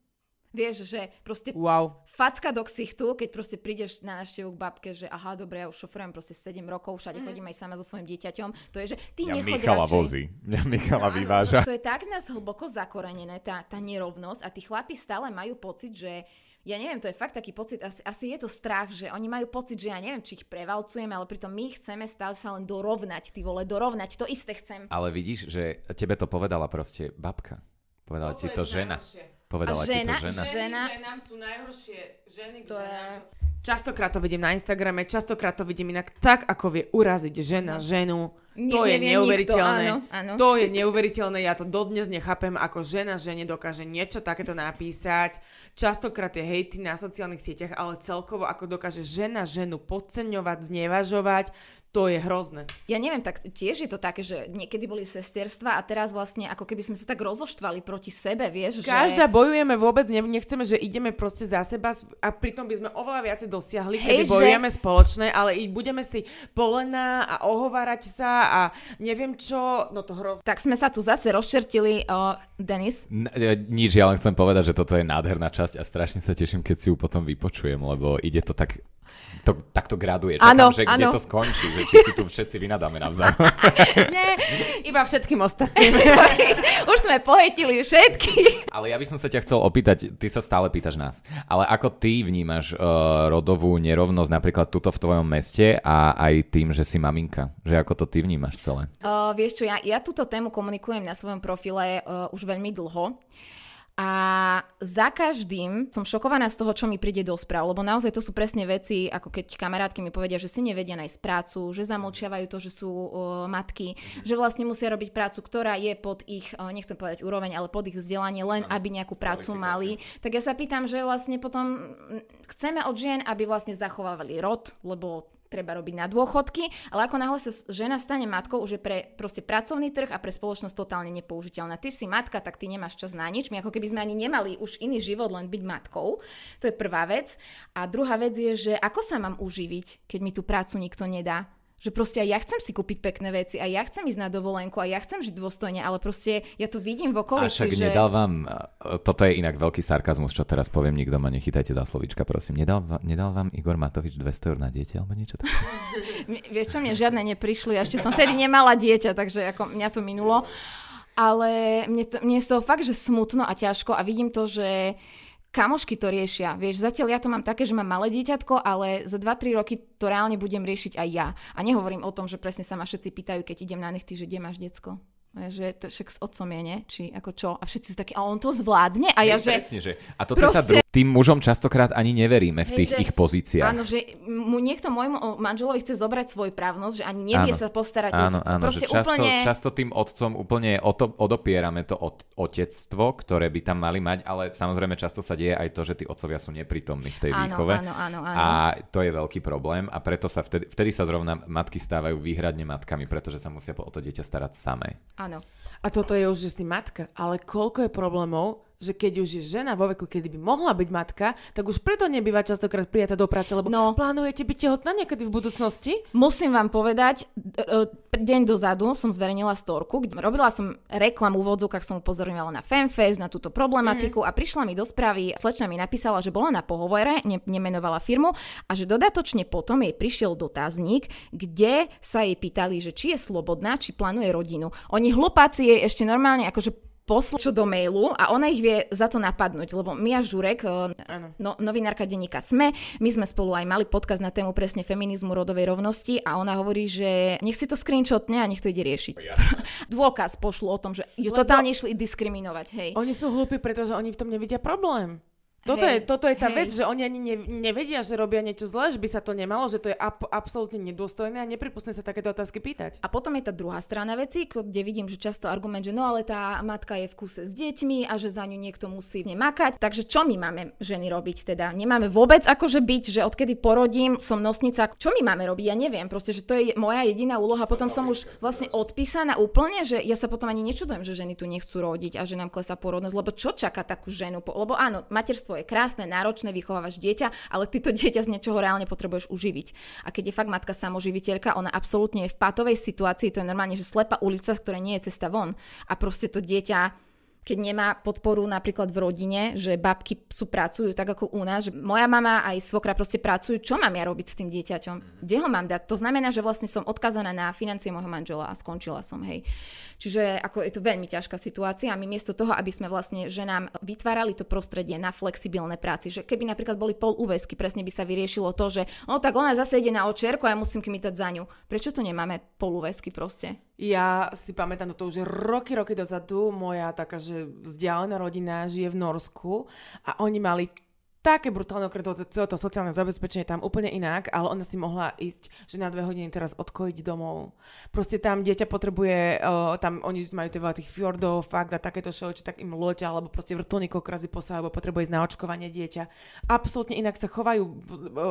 Vieš, že proste wow. Facka do ksichtu, keď proste prídeš na návštevu k babke, že aha, dobre, ja už šoférujem proste sedem rokov, všade mm. chodím aj sama so svojím dieťaťom. To je, že ty ja nechoď Michala radšej. Vozí. Ja Michala no, vyváža. Áno, to je tak nás hlboko zakorenené, tá, tá nerovnosť a tí chlapi stále majú pocit, že ja neviem, to je fakt taký pocit, asi, asi je to strach, že oni majú pocit, že ja neviem, či ich prevalcujeme, ale pritom my chceme stále sa len dorovnať, ty vole, dorovnať, to isté chcem. Ale vidíš, že tebe to povedala proste babka. Povedala to ti to žena. Najlepšie. Povedala a žena, ti to žena. žena. Ženy ženám sú najhoršie. Ženy k to ženám. Je... Častokrát to vidím na Instagrame, častokrát to vidím inak tak, ako vie uraziť žena no. ženu. Ne, to je neuveriteľné. Nikto, áno, áno. To je neuveriteľné. Ja to dodnes nechápem, ako žena žene dokáže niečo takéto napísať. Častokrát je hejty na sociálnych sieťach, ale celkovo ako dokáže žena ženu podceňovať, znevažovať. To je hrozné. Ja neviem, tak tiež je to také, že niekedy boli sesterstva a teraz vlastne ako keby sme sa tak rozoštvali proti sebe, vieš, Každá že... Každá bojujeme vôbec, nechceme, že ideme proste za seba a pritom by sme oveľa viacej dosiahli, keby že... bojujeme spoločne, ale i budeme si polená a ohovárať sa a neviem čo, no to hrozné. Tak sme sa tu zase rozčertili, uh, Denis? N- nič, ja len chcem povedať, že toto je nádherná časť a strašne sa teším, keď si ju potom vypočujem, lebo ide to tak... To, tak to graduje. Čakám, ano, že ano. Kde to skončí, že či si tu všetci vynadáme navzájom. Nie, iba všetkým ostatným. Už sme pohejtili všetkých. Ale ja by som sa ťa chcel opýtať, ty sa stále pýtaš nás, ale ako ty vnímaš uh, rodovú nerovnosť napríklad tuto v tvojom meste a aj tým, že si maminka? Že ako to ty vnímaš celé? Uh, vieš čo, ja, ja túto tému komunikujem na svojom profile uh, už veľmi dlho. A za každým som šokovaná z toho, čo mi príde do správ, lebo naozaj to sú presne veci, ako keď kamarátky mi povedia, že si nevedia nájsť prácu, že zamlčiavajú to, že sú uh, matky, že vlastne musia robiť prácu, ktorá je pod ich, uh, nechcem povedať úroveň, ale pod ich vzdelanie, len aby nejakú prácu mali. Tak ja sa pýtam, že vlastne potom chceme od žien, aby vlastne zachovávali rod, lebo treba robiť na dôchodky, ale ako náhle sa žena stane matkou, už je pre proste pracovný trh a pre spoločnosť totálne nepoužiteľná. Ty si matka, tak ty nemáš čas na nič. My ako keby sme ani nemali už iný život, len byť matkou. To je prvá vec. A druhá vec je, že ako sa mám uživiť, keď mi tú prácu nikto nedá? Že proste aj ja chcem si kúpiť pekné veci a ja chcem ísť na dovolenku a ja chcem žiť dôstojne, ale proste ja to vidím v okolici, že... A však nedal vám... Toto je inak veľký sarkazmus, čo teraz poviem, nikto ma nechytajte za slovíčka, prosím. Nedal, nedal vám Igor Matovič dvesto eur na dieťa, alebo niečo také? Vieš čo, mne žiadne neprišli, ešte som vtedy nemala dieťa, takže ako mňa to minulo. Ale mne, to, mne je to fakt, že smutno a ťažko a vidím to, že... Kamošky to riešia, vieš, zatiaľ ja to mám také, že mám malé dieťatko, ale za dva tri roky to reálne budem riešiť aj ja. A nehovorím o tom, že presne sa ma všetci pýtajú, keď idem na nechty, že kde máš decko. Že to však s otcom je, ne? Či ako čo? A všetci sú takí, a on to zvládne? A ja, že... Presne, že... A to je tá druhá tým mužom častokrát ani neveríme v tých, hej, že, ich pozíciách. Áno, že mu niekto môjmu manželovi chce zobrať svoju právnosť, že ani nevie áno, sa postarať. Áno, áno, že často, úplne... často tým otcom úplne odopierame to otectvo, ktoré by tam mali mať, ale samozrejme často sa deje aj to, že tí otcovia sú neprítomní v tej áno, výchove. Áno, áno, áno. A to je veľký problém a preto sa vtedy, vtedy sa zrovna matky stávajú výhradne matkami, pretože sa musia o to dieťa starať samé. Áno. A toto je už, že si matka, ale koľko je problémov, že keď už je žena vo veku, kedy by mohla byť matka, tak už preto nebýva častokrát prijatá do práce, lebo no, plánujete byť tehotná niekedy v budúcnosti? Musím vám povedať, deň dozadu som zverejnila storku, kde robila som reklamu v odzvukách, som upozorňovala na fanfest, na túto problematiku mm. a prišla mi do správy, slečna mi napísala, že bola na pohovore, ne, nemenovala firmu a že dodatočne potom jej prišiel dotazník, kde sa jej pýtali, že či je slobodná, či plánuje rodinu. Oni hlupáci jej ešte normálne akože poslať čo do mailu a ona ich vie za to napadnúť, lebo Mia Žurek, no, novinárka denníka SME, my sme spolu aj mali podcast na tému presne feminizmu, rodovej rovnosti a ona hovorí, že nech si to screenshotne a nech to ide riešiť. Ja. Dôkaz pošlo o tom, že ju lebo totálne išli diskriminovať. Hej. Oni sú hlúpi, pretože oni v tom nevidia problém. Toto, hej, je, toto je tá hej. vec, že oni ani ne, nevedia, že robia niečo zlé, že by sa to nemalo, že to je ab, absolútne nedôstojné a nepripustné sa takéto otázky pýtať. A potom je tá druhá strana veci, kde vidím, že často argument, že no ale tá matka je v kuse s deťmi a že za ňu niekto musí nemakať. Takže čo my máme ženy robiť teda? Nemáme vôbec akože byť, že odkedy porodím, som nosnica. Čo my máme robiť? Ja neviem, proste, že to je moja jediná úloha. Potom som už vlastne odpísaná úplne, že ja sa potom ani nečudujem, že ženy tu nechcú rodiť a že nám klesá porodnosť, lebo čo čaká takú ženu? Lebo áno, materstvo je krásne, náročné, vychovávaš dieťa, ale ty to dieťa z niečoho reálne potrebuješ uživiť. A keď je fakt matka samoživiteľka, ona absolútne je v patovej situácii, to je normálne, že slepá ulica, z ktorej nie je cesta von. A proste to dieťa, keď nemá podporu napríklad v rodine, že babky sú pracujú tak ako u nás, že moja mama aj svokra proste pracujú, čo mám ja robiť s tým dieťaťom? Kde ho mám dať? To znamená, že vlastne som odkazaná na financie môjho manžela a skončila som, hej. Čiže ako je to veľmi ťažká situácia a my miesto toho, aby sme vlastne ženám vytvárali to prostredie na flexibilné práci, že keby napríklad boli polúväzky, presne by sa vyriešilo to, že no tak ona zase ide na očierku a ja musím kmitať za ňu. Prečo tu nemáme polúväzky proste? Ja si pamätám toto už roky, roky dozadu. Moja taká, že vzdialená rodina žije v Norsku a oni mali také brutálne okredo, celé to sociálne zabezpečenie tam úplne inak, ale ona si mohla ísť, že na dve hodiny teraz odkojiť domov. Proste tam dieťa potrebuje, uh, tam oni majú tých fjordov, fakt a takéto show, čo tak im loďa, alebo proste vrtulní kokrazy posávajú, potrebuje ísť na očkovanie dieťa. Absolútne inak sa chovajú uh,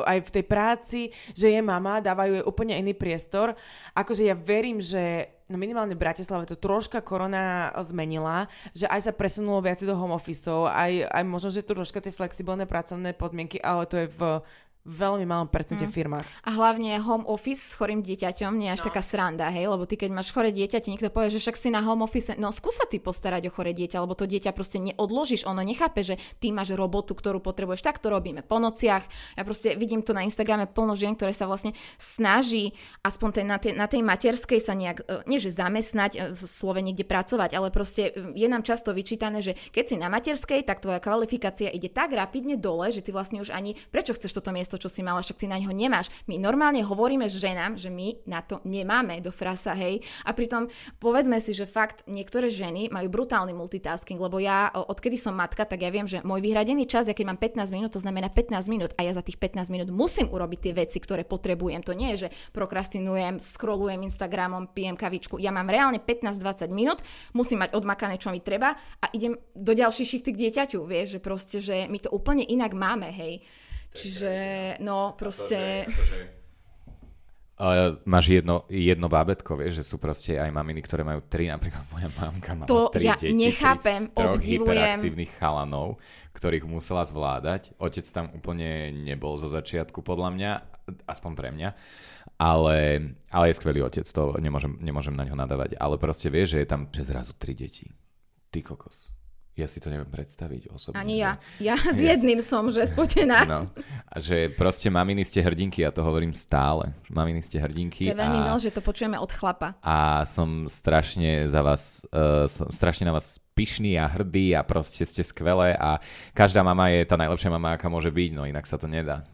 aj v tej práci, že je mama, dávajú jej úplne iný priestor. Akože ja verím, že no minimálne v Bratislave to troška korona zmenila, že aj sa presunulo viac do home officeov, aj, aj možno, že tu troška tie flexibilné pracovné podmienky, ale to je v veľmi malom percente mm. firmách. A hlavne home office s chorým dieťaťom nie je až no. taká sranda, hej, lebo ty keď máš choré dieťa, ti niekto povie, že však si na home office, no skúsa ty postarať o choré dieťa, lebo to dieťa proste neodložíš, ono nechápe, že ty máš robotu, ktorú potrebuješ, tak to robíme po nociach. Ja proste vidím to na Instagrame plno žien, ktoré sa vlastne snaží aspoň tej, na, tej, na tej materskej sa nejak, nie že zamestnať, v Slovene niekde pracovať, ale proste je nám často vyčítané, že keď si na materskej, tak tvoja kvalifikácia ide tak rapidne dole, že ty vlastne už ani prečo chceš toto miesto, to, čo si mala, však ty na ňo nemáš. My normálne hovoríme ženám, že my na to nemáme do frasa, hej. A pritom povedzme si, že fakt niektoré ženy majú brutálny multitasking, lebo ja odkedy som matka, tak ja viem, že môj vyhradený čas, ja keď mám pätnásť minút, to znamená pätnásť minút a ja za tých pätnásť minút musím urobiť tie veci, ktoré potrebujem. To nie je, že prokrastinujem, scrollujem Instagramom, pijem kavičku. Ja mám reálne pätnásť dvadsať minút, musím mať odmakané, čo mi treba a idem do ďalších šichty k dieťaťu, vieš, že proste, že my to úplne inak máme, hej. Čiže, no, proste... To, že, to, že... Máš jedno, jedno bábätko, vieš, že sú proste aj maminy, ktoré majú tri, napríklad moja mamka má to tri ja deti. To ja nechápem, tri, troch obdivujem. Hyperaktívnych chalanov, ktorých musela zvládať. Otec tam úplne nebol zo začiatku, podľa mňa, aspoň pre mňa. Ale, ale je skvelý otec, to nemôžem, nemôžem na ňo nadávať. Ale proste vieš, že je tam že zrazu tri deti. Ty kokos. Ja si to neviem predstaviť osobne. Ani ja. Ja s jedným ja si... som, že spotená. No. A že proste maminy ste hrdinky, ja to hovorím stále. Maminy ste hrdinky. To je veľmi milé, že to počujeme od chlapa. A som strašne za vás, uh, som strašne na vás pyšný a hrdý a proste ste skvelé a každá mama je tá najlepšia mama, aká môže byť, no inak sa to nedá.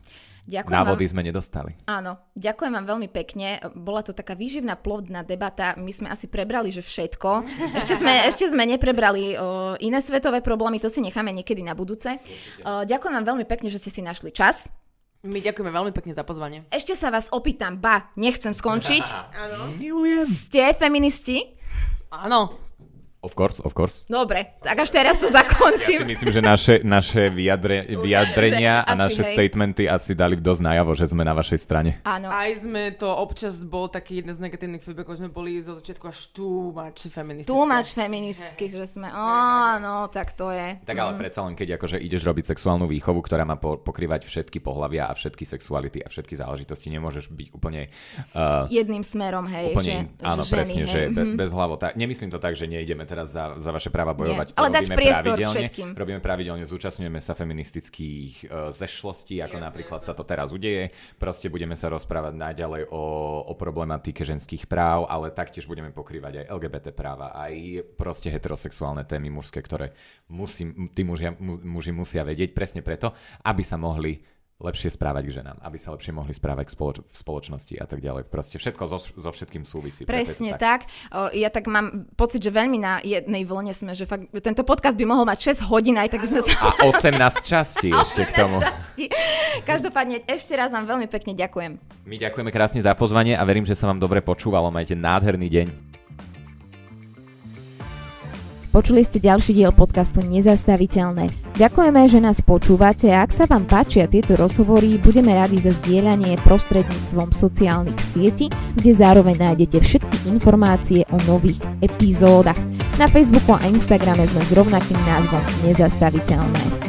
Ďakujem Návody vám. Sme nedostali. Áno, ďakujem vám veľmi pekne. Bola to taká výživná, plodná debata. My sme asi prebrali, že všetko. Ešte sme, ešte sme neprebrali uh, iné svetové problémy, to si necháme niekedy na budúce. Uh, ďakujem vám veľmi pekne, že ste si našli čas. My ďakujeme veľmi pekne za pozvanie. Ešte sa vás opýtam, ba, nechcem skončiť. Áno. Ste feministi? Áno. Of course, of course. Dobre, tak až teraz to zakončím. Ja si myslím, že naše, naše vyjadre, vyjadrenia a naše hej. statementy asi dali dosť najavo, že sme na vašej strane. Áno. Aj sme to občas bol taký jeden z negatívnych feedbackov, sme boli zo začiatku až too much feministky. Too much feministky, že sme, áno, tak to je. Tak ale mm. predsa len, keď akože ideš robiť sexuálnu výchovu, ktorá má po, pokrývať všetky pohlavia a všetky sexuality a všetky záležitosti, nemôžeš byť úplne... Uh, Jedným smerom, hej. Úplne, že, áno, že presne, hej. že be, bez hlavo. Tá, nemyslím to tak, že nejdeme teraz za, za vaše práva bojovať. Nie, ale dať priestor všetkým. Robíme pravidelne, zúčastňujeme sa feministických uh, zešlostí, ako yes, napríklad yes. sa to teraz udeje. Proste budeme sa rozprávať naďalej o, o problematike ženských práv, ale taktiež budeme pokrývať aj el gé bé té práva, aj proste heterosexuálne témy mužské, ktoré musí, tí muži, muži musia vedieť presne preto, aby sa mohli lepšie správať k ženám, aby sa lepšie mohli správať k spoloč- v spoločnosti a tak ďalej. Proste všetko so, so všetkým súvisí. Presne tak. tak. Ja tak mám pocit, že veľmi na jednej vlne sme, že fakt tento podcast by mohol mať šesť hodín, aj tak by sme sa... A osemnásť častí ešte k tomu. Časti. Každopádne ešte raz vám veľmi pekne ďakujem. My ďakujeme krásne za pozvanie a verím, že sa vám dobre počúvalo. Majte nádherný deň. Počuli ste ďalší diel podcastu Nezastaviteľné. Ďakujeme, že nás počúvate a ak sa vám páčia tieto rozhovory, budeme radi za zdieľanie prostredníctvom sociálnych sietí, kde zároveň nájdete všetky informácie o nových epizódach. Na Facebooku a Instagrame sme s rovnakým názvom Nezastaviteľné.